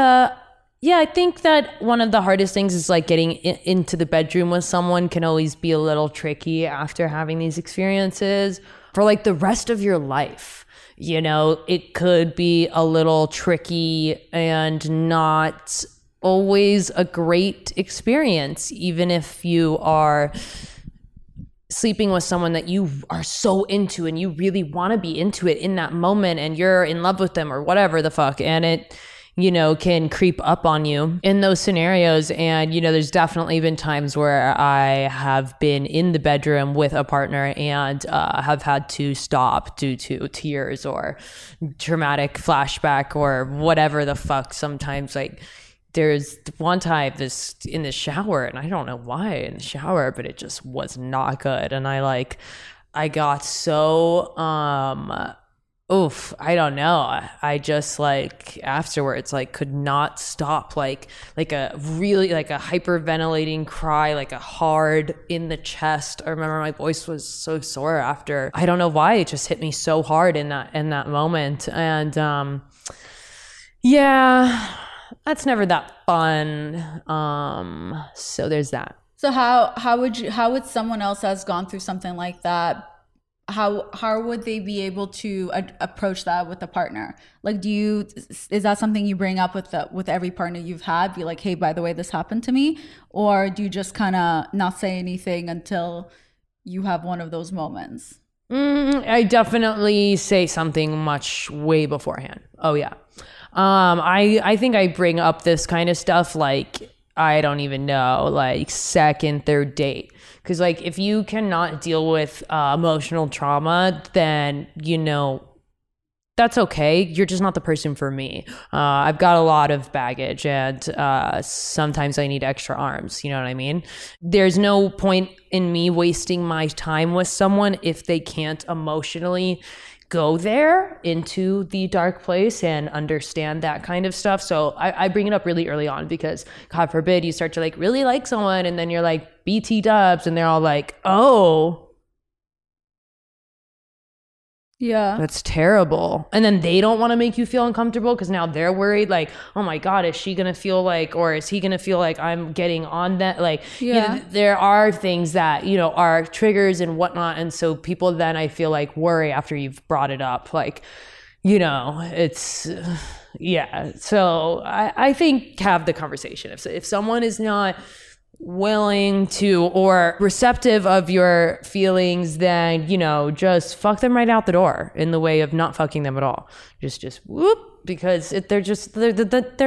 yeah, I think that one of the hardest things is like getting into the bedroom with someone can always be a little tricky after having these experiences for like the rest of your life. You know, it could be a little tricky and not always a great experience, even if you are sleeping with someone that you are so into and you really want to be into it in that moment and you're in love with them or whatever the fuck. And it, you know, can creep up on you in those scenarios. And, you know, there's definitely been times where I have been in the bedroom with a partner and have had to stop due to tears or traumatic flashback or whatever the fuck. Sometimes, like, there's one time this in the shower, and I don't know why in the shower, but it just was not good. And I got so oof, I don't know. I just like afterwards, like could not stop, like a really like a hyperventilating cry, like a hard in the chest. I remember my voice was so sore after. I don't know why it just hit me so hard in that moment. And yeah, that's never that fun. So there's that. So how would someone else that's gone through something like that, how would they be able to approach that with a partner? Like, is that something you bring up with every partner you've had? Be like, hey, by the way, this happened to me? Or do you just kind of not say anything until you have one of those moments? I definitely say something much way beforehand. Oh yeah. I think I bring up this kind of stuff, like, I don't even know, like second, third date. Because like if you cannot deal with emotional trauma, then, you know, that's okay. You're just not the person for me. I've got a lot of baggage and sometimes I need extra arms. You know what I mean? There's no point in me wasting my time with someone if they can't emotionally go there into the dark place and understand that kind of stuff. So I bring it up really early on because God forbid you start to like really like someone and then you're like BT dubs and they're all like, oh yeah, that's terrible. And then they don't want to make you feel uncomfortable because now they're worried like, oh my God, is she gonna feel like, or is he gonna feel like I'm getting on that? Like, yeah, you know, there are things that, you know, are triggers and whatnot. And so people then I feel like worry after you've brought it up, like, you know, it's yeah. So I think have the conversation. If someone is not willing to or receptive of your feelings, then, you know, just fuck them right out the door in the way of not fucking them at all. Just whoop, because they're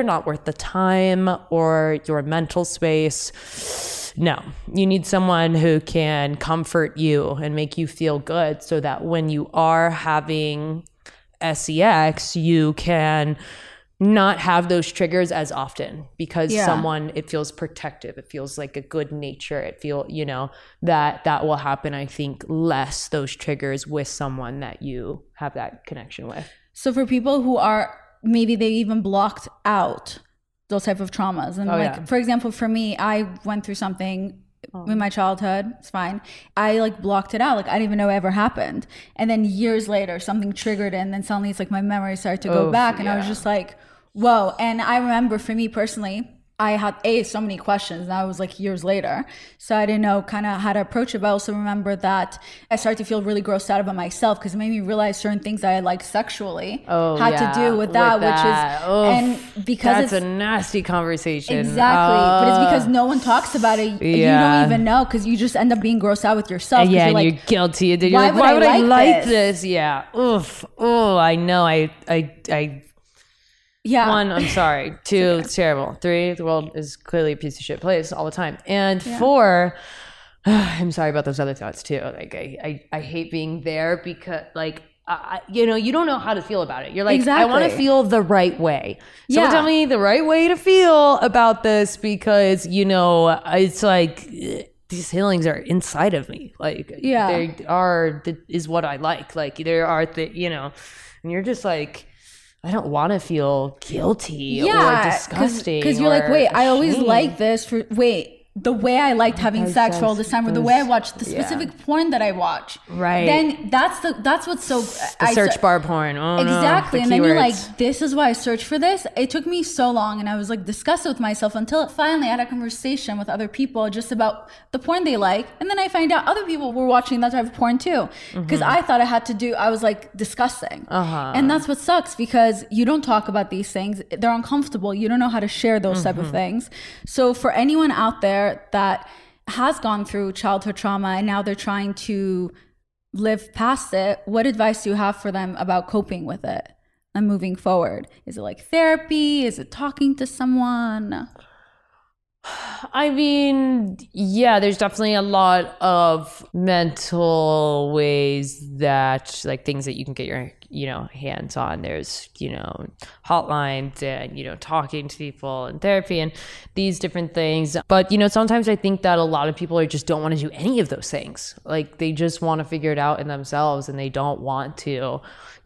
not worth the time or your mental space. No, you need someone who can comfort you and make you feel good so that when you are having sex, you can not have those triggers as often because yeah. Someone, it feels protective. It feels like a good nature. It feel, you know, that will happen, I think, less those triggers with someone that you have that connection with. So for people who are, maybe they even blocked out those type of traumas. And for example, for me, I went through something in my childhood. It's fine. I like blocked it out. Like I didn't even know it ever happened. And then years later, something triggered it. And then suddenly it's like my memory started to go back. And yeah. I was just like, whoa. And I remember for me personally, I had so many questions, and I was like years later. So I didn't know kind of how to approach it. But I also remember that I started to feel really grossed out about myself because it made me realize certain things that I like sexually to do with that. That's a nasty conversation. Exactly. But it's because no one talks about it. Yeah. You don't even know because you just end up being grossed out with yourself. Yeah, you're guilty. You're like, why would I like this? Yeah. Oof. Oh, I know. I yeah. 1, I'm sorry. 2, it's terrible. 3, the world is clearly a piece of shit place all the time. And 4, I'm sorry about those other thoughts too. Like I hate being there because like, you know, you don't know how to feel about it. You're like, exactly. I want to feel the right way. So tell me the right way to feel about this because, you know, it's like these feelings are inside of me. Like they are what I like. Like there are you know, and you're just like, I don't want to feel guilty or disgusting. Because you're like, wait, ashamed. I always like this. The way I liked having sex for all this time, or the way I watched the specific porn that I watch. Right. Then that's what's so... The search bar porn. Oh, exactly. No, and then you're like, this is why I searched for this. It took me so long, and I was like disgusted with myself until finally I had a conversation with other people just about the porn they like. And then I find out other people were watching that type of porn too. Because I thought I was like disgusting. And that's what sucks because you don't talk about these things. They're uncomfortable. You don't know how to share those type of things. So for anyone out there that has gone through childhood trauma and now they're trying to live past it, what advice do you have for them about coping with it and moving forward? Is it like therapy? Is it talking to someone? I mean, yeah, there's definitely a lot of mental ways that like things that you can get your you know, hands-on. There's, you know, hotlines and, you know, talking to people and therapy and these different things. But, you know, sometimes I think that a lot of people just don't want to do any of those things. Like, they just want to figure it out in themselves, and they don't want to,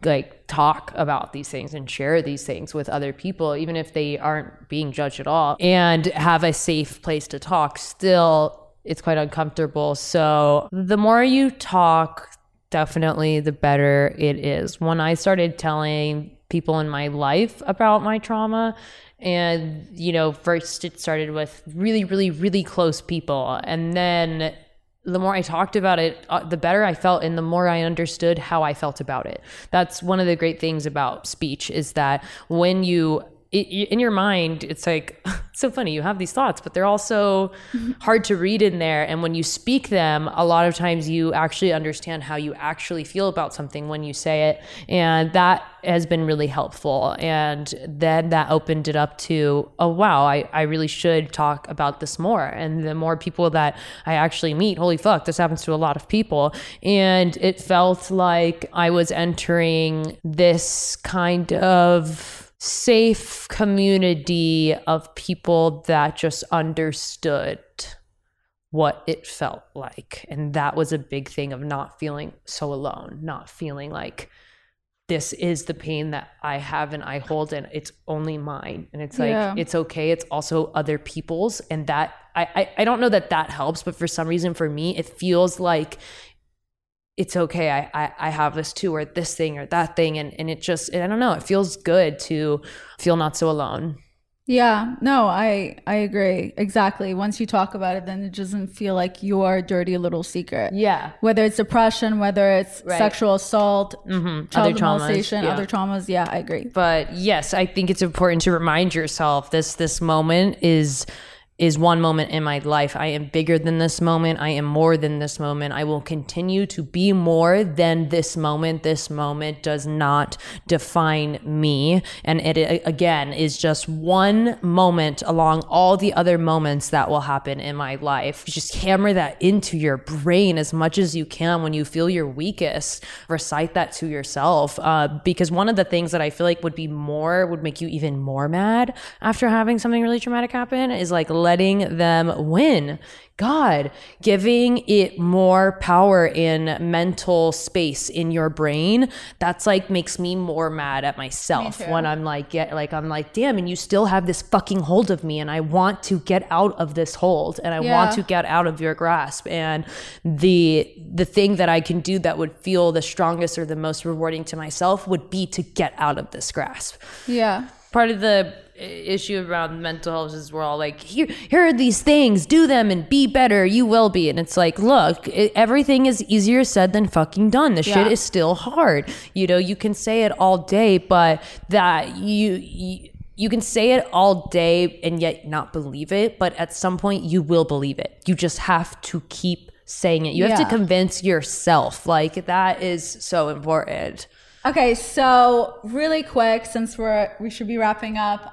like, talk about these things and share these things with other people, even if they aren't being judged at all, and have a safe place to talk. Still, it's quite uncomfortable. So the more you talk, definitely the better it is. When I started telling people in my life about my trauma, and, you know, first it started with really, really, really close people. And then the more I talked about it, the better I felt, and the more I understood how I felt about it. That's one of the great things about speech, is that when you, in your mind, it's like, it's so funny, you have these thoughts, but they're also hard to read in there. And when you speak them, a lot of times you actually understand how you actually feel about something when you say it. And that has been really helpful. And then that opened it up to, oh, wow, I really should talk about this more. And the more people that I actually meet, holy fuck, this happens to a lot of people. And it felt like I was entering this kind of safe community of people that just understood what it felt like. And that was a big thing, of not feeling so alone, not feeling like this is the pain that I have and I hold and it's only mine. And it's like, it's okay. It's also other people's. And that, I don't know that that helps, but for some reason for me, it feels like it's okay, I have this too, or this thing or that thing. And it just, I don't know, it feels good to feel not so alone. Yeah, no, I agree. Exactly. Once you talk about it, then it doesn't feel like your dirty little secret. Yeah. Whether it's depression, whether it's sexual assault, child molestation, other traumas. Yeah, I agree. But yes, I think it's important to remind yourself this moment is one moment in my life. I am bigger than this moment. I am more than this moment. I will continue to be more than this moment. This moment does not define me. And it, again, is just one moment along all the other moments that will happen in my life. Just hammer that into your brain as much as you can. When you feel your weakest, recite that to yourself. Because one of the things that I feel like would make you even more mad after having something really traumatic happen is like, letting them win. God, giving it more power in mental space in your brain. That's like, makes me more mad at myself when I'm like, damn, and you still have this fucking hold of me, and I want to get out of this hold, and I want to get out of your grasp. And the thing that I can do that would feel the strongest or the most rewarding to myself would be to get out of this grasp. Yeah. Part of the issue around mental health is we're all like, here are these things, do them and be better, you will be. And it's like, look, everything is easier said than fucking done. The shit is still hard. You know, you can say it all day, but that you can say it all day and yet not believe it. But at some point you will believe it. You just have to keep saying it. You have to convince yourself. Like, that is so important. Okay, so really quick, since we should be wrapping up.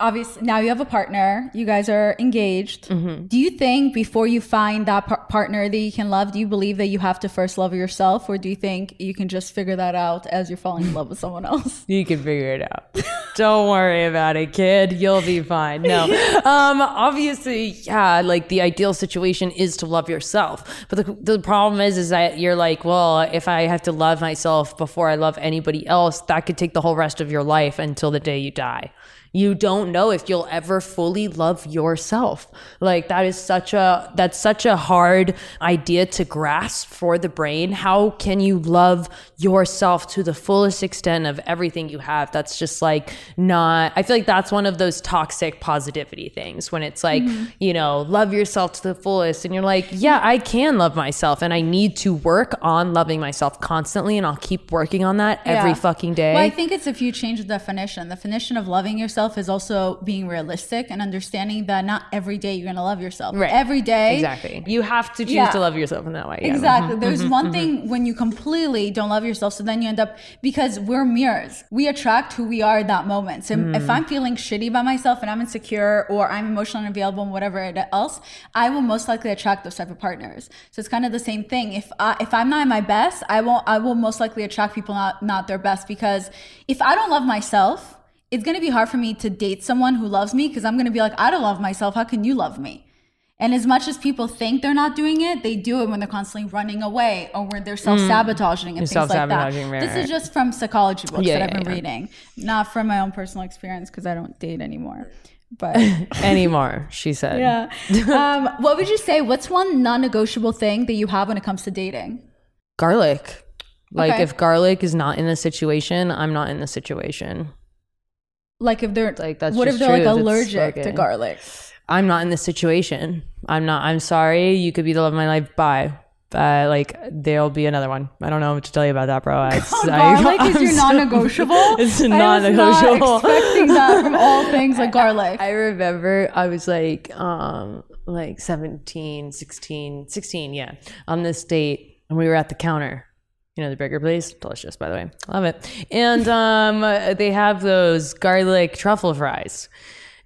Obviously, now you have a partner. You guys are engaged. Mm-hmm. Do you think before you find that partner that you can love, do you believe that you have to first love yourself, or do you think you can just figure that out as you're falling in love with someone else? You can figure it out. Don't worry about it, kid. You'll be fine. No. Obviously, yeah, like, the ideal situation is to love yourself. But the problem is that you're like, well, if I have to love myself before I love anybody else, that could take the whole rest of your life until the day you die. You don't know if you'll ever fully love yourself. Like, that's such a hard idea to grasp for the brain. How can you love yourself to the fullest extent of everything you have? That's just like not, I feel like that's one of those toxic positivity things when it's like, you know, love yourself to the fullest. And you're like, yeah, I can love myself, and I need to work on loving myself constantly. And I'll keep working on that every fucking day. Well, I think it's if you change the definition of loving yourself yourself is also being realistic and understanding that not every day you're going to love yourself. Right. Every day. Exactly. You have to choose to love yourself in that way. Yeah. Exactly. Mm-hmm. There's one thing when you completely don't love yourself. So then you end up, because we're mirrors, we attract who we are at that moment. So if I'm feeling shitty by myself and I'm insecure or I'm emotionally unavailable and whatever else, I will most likely attract those type of partners. So it's kind of the same thing. If I'm not at my best, I will most likely attract people not their best, because if I don't love myself, it's going to be hard for me to date someone who loves me, because I'm going to be like, I don't love myself. How can you love me? And as much as people think they're not doing it, they do it when they're constantly running away or when they're self-sabotaging and things like that. Right. This is just from psychology books that I've been reading, not from my own personal experience, because I don't date anymore. But anymore, she said. Yeah. What would you say? What's one non-negotiable thing that you have when it comes to dating? Garlic. Like if garlic is not in the situation, I'm not in the situation. Like if they're like, that's what if they're like allergic to garlic? I'm not in this situation. I'm sorry. You could be the love of my life. Bye. Like there'll be another one. I don't know what to tell you about that, bro. Garlic is your non-negotiable. It's non-negotiable. I was not expecting that from all things like garlic. I remember I was like 16, yeah, on this date, and we were at the counter. You know, the burger place, delicious, by the way, love it. And they have those garlic truffle fries.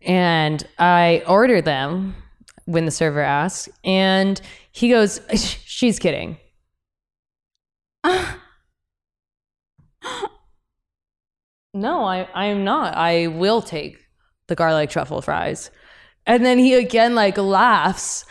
And I ordered them when the server asked, and he goes, she's kidding. No, I'm not. I will take the garlic truffle fries. And then he again like laughs.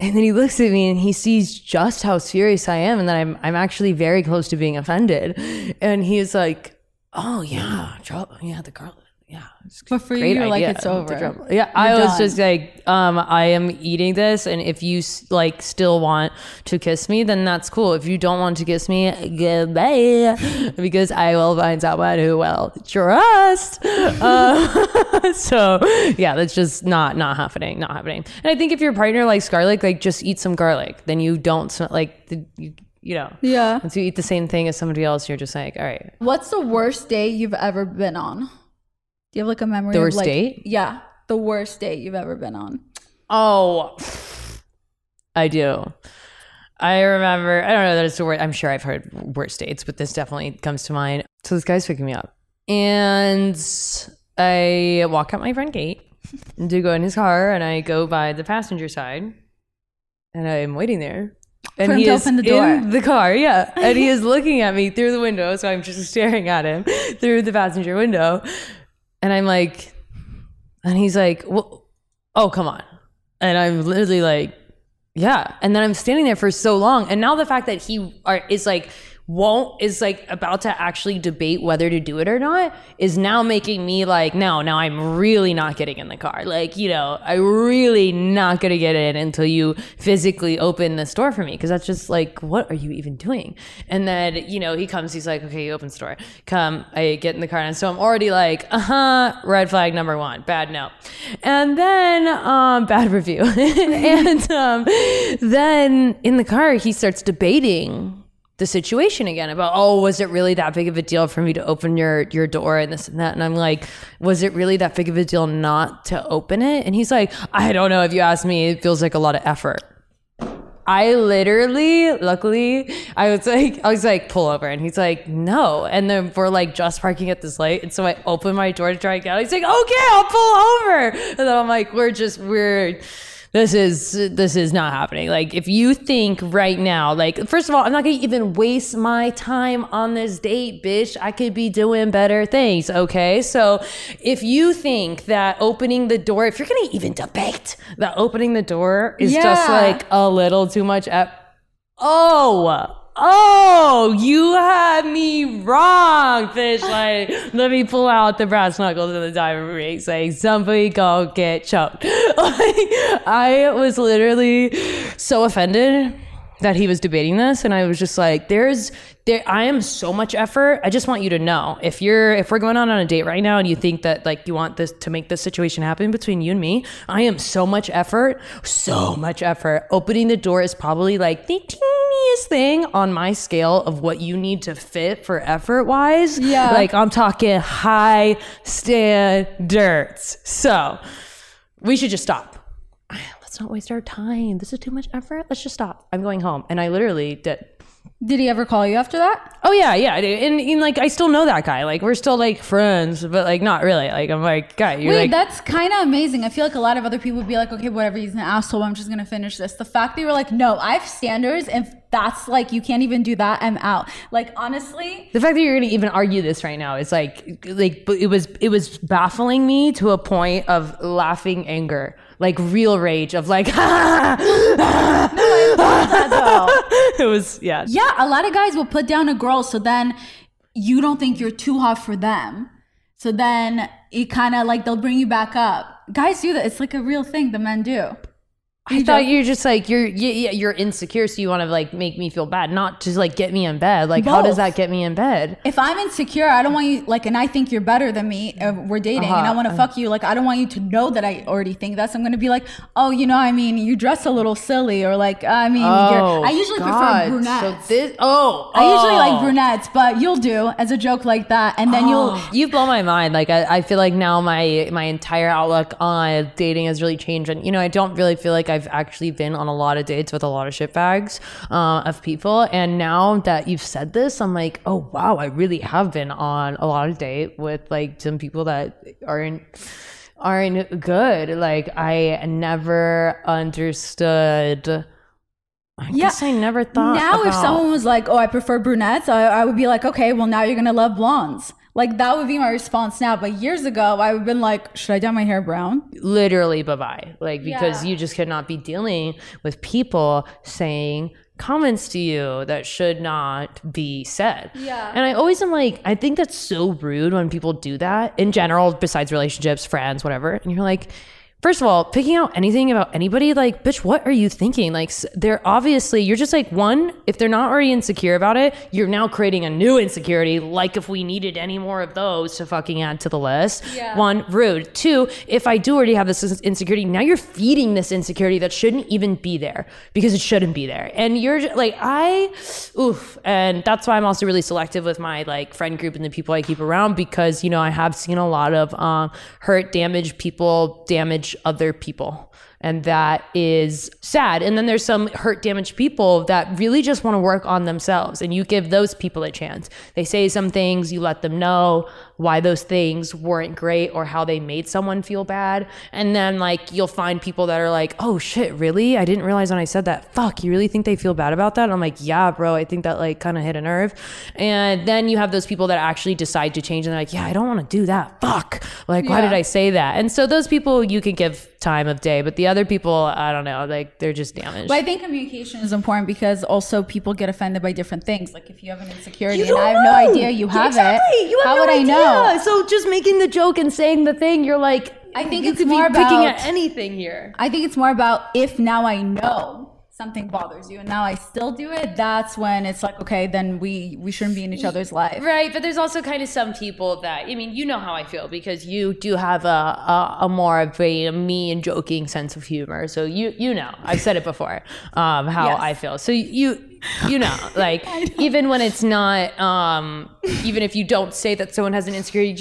And then he looks at me and he sees just how serious I am, and that I'm actually very close to being offended. And he's like, oh yeah, the garlic. Yeah, but for you, you're like, it's over. Yeah, I was just like, I am eating this, and if you like still want to kiss me, then that's cool. If you don't want to kiss me, goodbye, because I will find someone who will trust. So yeah, that's just not happening, not happening. And I think if your partner likes garlic, like just eat some garlic. Then you don't smell like you know. Yeah. Once you eat the same thing as somebody else, you're just like, all right. What's the worst day you've ever been on? Do you have like a memory of the worst date? Yeah, the worst date you've ever been on. Oh, I do. I remember, I don't know that it's the worst. I'm sure I've heard worst dates, but this definitely comes to mind. So this guy's picking me up, and I walk out my front gate to go in his car, and I go by the passenger side, and I'm waiting there. And he is in the car, yeah. And he is looking at me through the window, so I'm just staring at him through the passenger window. And I'm like, and he's like, well, oh, come on. And I'm literally like, yeah. And then I'm standing there for so long. And now the fact that he is about to actually debate whether to do it or not is now making me like, no, I'm really not getting in the car. Like, you know, I'm really not going to get in until you physically open the door for me. Cause that's just like, what are you even doing? And then, you know, he comes, he's like, okay, you open the door. Come, I get in the car. And so I'm already like, red flag number one, bad no. And then, bad review. And then in the car, he starts debating the situation again about, oh, was it really that big of a deal for me to open your door and this and that? And I'm like, was it really that big of a deal not to open it? And he's like, I don't know, if you ask me, it feels like a lot of effort. I literally, luckily, I was like, pull over. And he's like, no. And then we're like just parking at this light. And so I open my door to try and get out. He's like, okay, I'll pull over. And then I'm like, we're This is not happening. Like, if you think right now, like, first of all, I'm not going to even waste my time on this date, bitch. I could be doing better things, okay? So if you think that opening the door, if you're going to even debate that opening the door is just like a little too much oh, you had me wrong, bitch. Like, let me pull out the brass knuckles and the diamond ring. Like, somebody go get choked. Like, I was literally so offended that he was debating this, and I was just like, I am so much effort. I just want you to know, if we're going on a date right now and you think that like you want this to make this situation happen between you and me, I am so much effort. Opening the door is probably like the teeniest biggest thing on my scale of what you need to fit for effort-wise, yeah, like I'm talking high standards. So we should just stop. Let's not waste our time. This is too much effort. Let's just stop. I'm going home. And I literally did. Did he ever call you after that? Oh, yeah, yeah. And like, I still know that guy. Like, we're still, like, friends, but, like, not really. Like, I'm like, guy, you're Wait, that's kind of amazing. I feel like a lot of other people would be like, okay, whatever, he's an asshole, I'm just going to finish this. The fact that you were like, no, I have standards, and that's, like, you can't even do that, I'm out. Like, honestly. The fact that you're going to even argue this right now is, like it was baffling me to a point of laughing anger. Like real rage of like, ah, ah, no, I love that though. It was, yeah. Yeah, a lot of guys will put down a girl so then you don't think you're too hot for them. So then it kind of like, they'll bring you back up. Guys do that. It's like a real thing the men do. I thought you're just like, you're insecure, so you want to like make me feel bad, not just like get me in bed. Like, both. How does that get me in bed? If I'm insecure, I don't want you like, and I think you're better than me. We're dating, and I want to fuck you. Like, I don't want you to know that I already think that. So I'm gonna be like, oh, you know, I mean, you dress a little silly, or like, I mean, I usually prefer brunettes. So this, I usually like brunettes, but you'll do as a joke like that, and then you blow my mind. Like, I feel like now my entire outlook on dating has really changed, and you know, I don't really feel like I've actually been on a lot of dates with a lot of shitbags of people. And now that you've said this, I'm like, oh, wow, I really have been on a lot of date with like some people that aren't good. Like I never understood. I guess I never thought. Now if someone was like, oh, I prefer brunettes, I would be like, okay, well now you're going to love blondes. Like that would be my response now. But years ago, I would have been like, should I dye my hair brown? Literally, bye-bye. Like, because you just could not be dealing with people saying comments to you that should not be said. Yeah. And I always am like, I think that's so rude when people do that in general, besides relationships, friends, whatever. And you're like, first of all, picking out anything about anybody, like, bitch, what are you thinking? Like, they're obviously, you're just like, one, if they're not already insecure about it, you're now creating a new insecurity, like if we needed any more of those to fucking add to the list. Yeah. One, rude. Two, if I do already have this insecurity, now you're feeding this insecurity that shouldn't even be there because it shouldn't be there. And you're just, like, and that's why I'm also really selective with my, like, friend group and the people I keep around because, you know, I have seen a lot of hurt, damaged people, damage other people, and that is sad. And then there's some hurt, damaged people that really just want to work on themselves, and you give those people a chance. They say some things, you let them know why those things weren't great or how they made someone feel bad, and then like you'll find people that are like, oh shit, really? I didn't realize when I said that. Fuck, you really think they feel bad about that? And I'm like, yeah bro, I think that like kind of hit a nerve. And then you have those people that actually decide to change, and they're like, yeah, I don't want to do that, fuck, like why did I say that? And so those people you can give time of day, but the other people, I don't know, like they're just damaged. But I think communication is important because also people get offended by different things. Like if you have an insecurity and I have no idea you have it, you have how no would idea. I know? Yeah, so just making the joke and saying the thing, you're like, I think it's more about picking at anything here. I think it's more about if now I know something bothers you and now I still do it, that's when it's like, okay, then we shouldn't be in each other's life. Right, but there's also kind of some people that, I mean, you know how I feel because you do have a more of a mean joking sense of humor. So you know, I've said it before, how I feel. So you know, like even when it's not, even if you don't say that someone has an insecurity,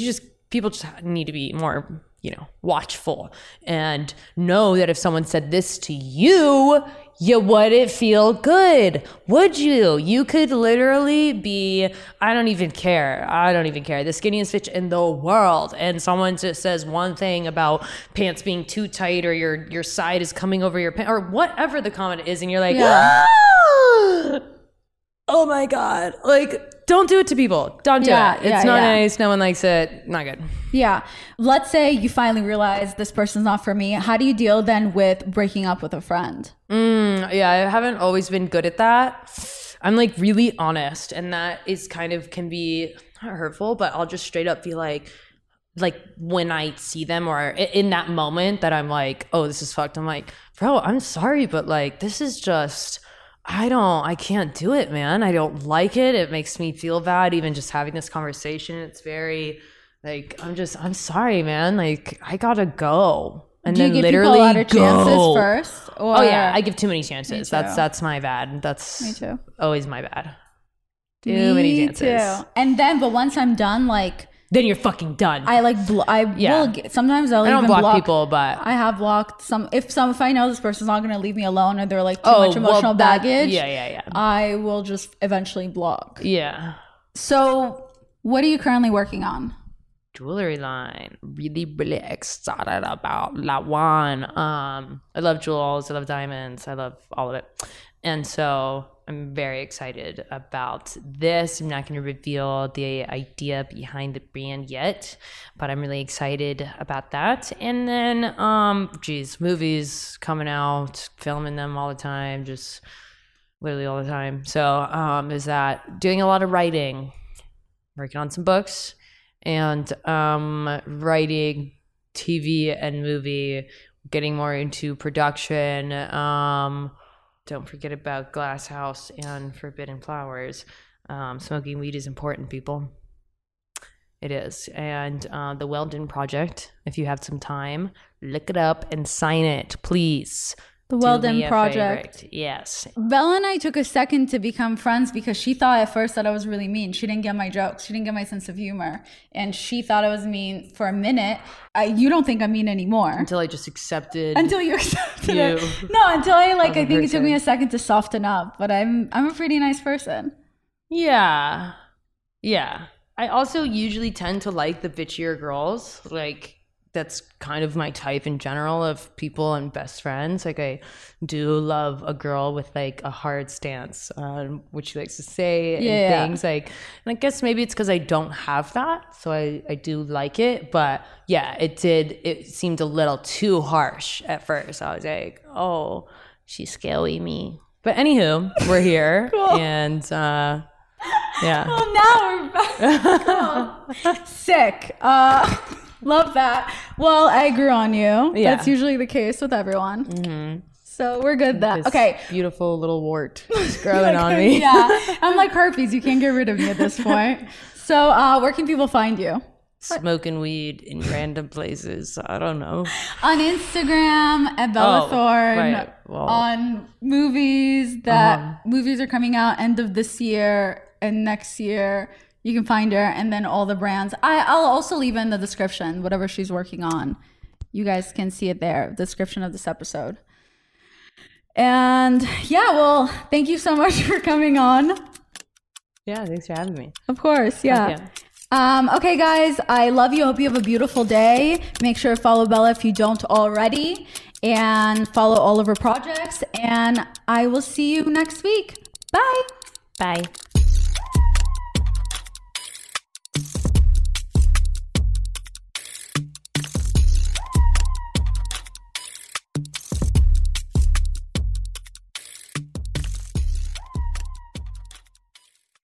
people just need to be more, you know, watchful and know that if someone said this to you, you wouldn't feel good, would you? You could literally be, I don't even care, the skinniest bitch in the world, and someone just says one thing about pants being too tight or your side is coming over your pants or whatever the comment is, and you're like, oh my god, like don't do it to people. Don't do it. It's not nice. No one likes it. Not good. Yeah. Let's say you finally realize this person's not for me. How do you deal then with breaking up with a friend? I haven't always been good at that. I'm like really honest, and that is kind of can be not hurtful, but I'll just straight up be like when I see them or in that moment that I'm like, oh, this is fucked. I'm like, bro, I'm sorry, but like this is just... I can't do it, man. I don't like it. It makes me feel bad even just having this conversation. It's very, like, I'm sorry, man. Like, I gotta go. And do you give people a lot of chances first? Or? Oh yeah, I give too many chances. That's my bad. That's me too. Always my bad. Too many chances. Too. And then, but once I'm done, like then you're fucking done. I will. Sometimes I'll. I don't even block people, but I have blocked some. If I know this person's not going to leave me alone, or they're like too much emotional baggage. Yeah. I will just eventually block. Yeah. So, what are you currently working on? Jewelry line, really excited about that one. I love jewels, I love diamonds, I love all of it, and so I'm very excited about this. I'm not going to reveal the idea behind the brand yet, but I'm really excited about that. And then movies coming out, filming them all the time, just literally all the time. So is that doing a lot of writing, working on some books, and writing TV and movie, getting more into production. Don't forget about Glasshouse and Forbidden Flowers. Smoking weed is important, people. It is. And the Weldon Project, if you have some time, look it up and sign it, please. The Weldon Project. Favorite. Yes. Bella and I took a second to become friends because she thought at first that I was really mean. She didn't get my jokes. She didn't get my sense of humor. And she thought I was mean for a minute. You don't think I'm mean anymore. Until I just accepted. Until you accepted you. It. No, until I think it took me a second to soften up. But I'm a pretty nice person. Yeah. Yeah. I also usually tend to like the bitchier girls. Like, that's kind of my type in general of people and best friends. Like, I do love a girl with like a hard stance on what she likes to say and things. Like, and I guess maybe it's because I don't have that, so I do like it. But yeah, it seemed a little too harsh at first. I was like, oh, she's scaly me. But anywho, we're here. Cool. And yeah. Well, now we're back. Cool. Sick. Love that. Well, I grew on you. Yeah. That's usually the case with everyone. Mm-hmm. So we're good that. Okay. Beautiful little wart is growing on me. Yeah. I'm like herpes. You can't get rid of me at this point. So where can people find you? Smoking weed in random places. I don't know. On Instagram at Bella Thorne. Right. Well, on movies that movies are coming out end of this year and next year. You can find her, and then all the brands. I'll also leave in the description, whatever she's working on. You guys can see it there, description of this episode. And yeah, well, thank you so much for coming on. Yeah, thanks for having me. Of course, yeah. Okay, guys, I love you. Hope you have a beautiful day. Make sure to follow Bella if you don't already, and follow all of her projects. And I will see you next week. Bye. Bye.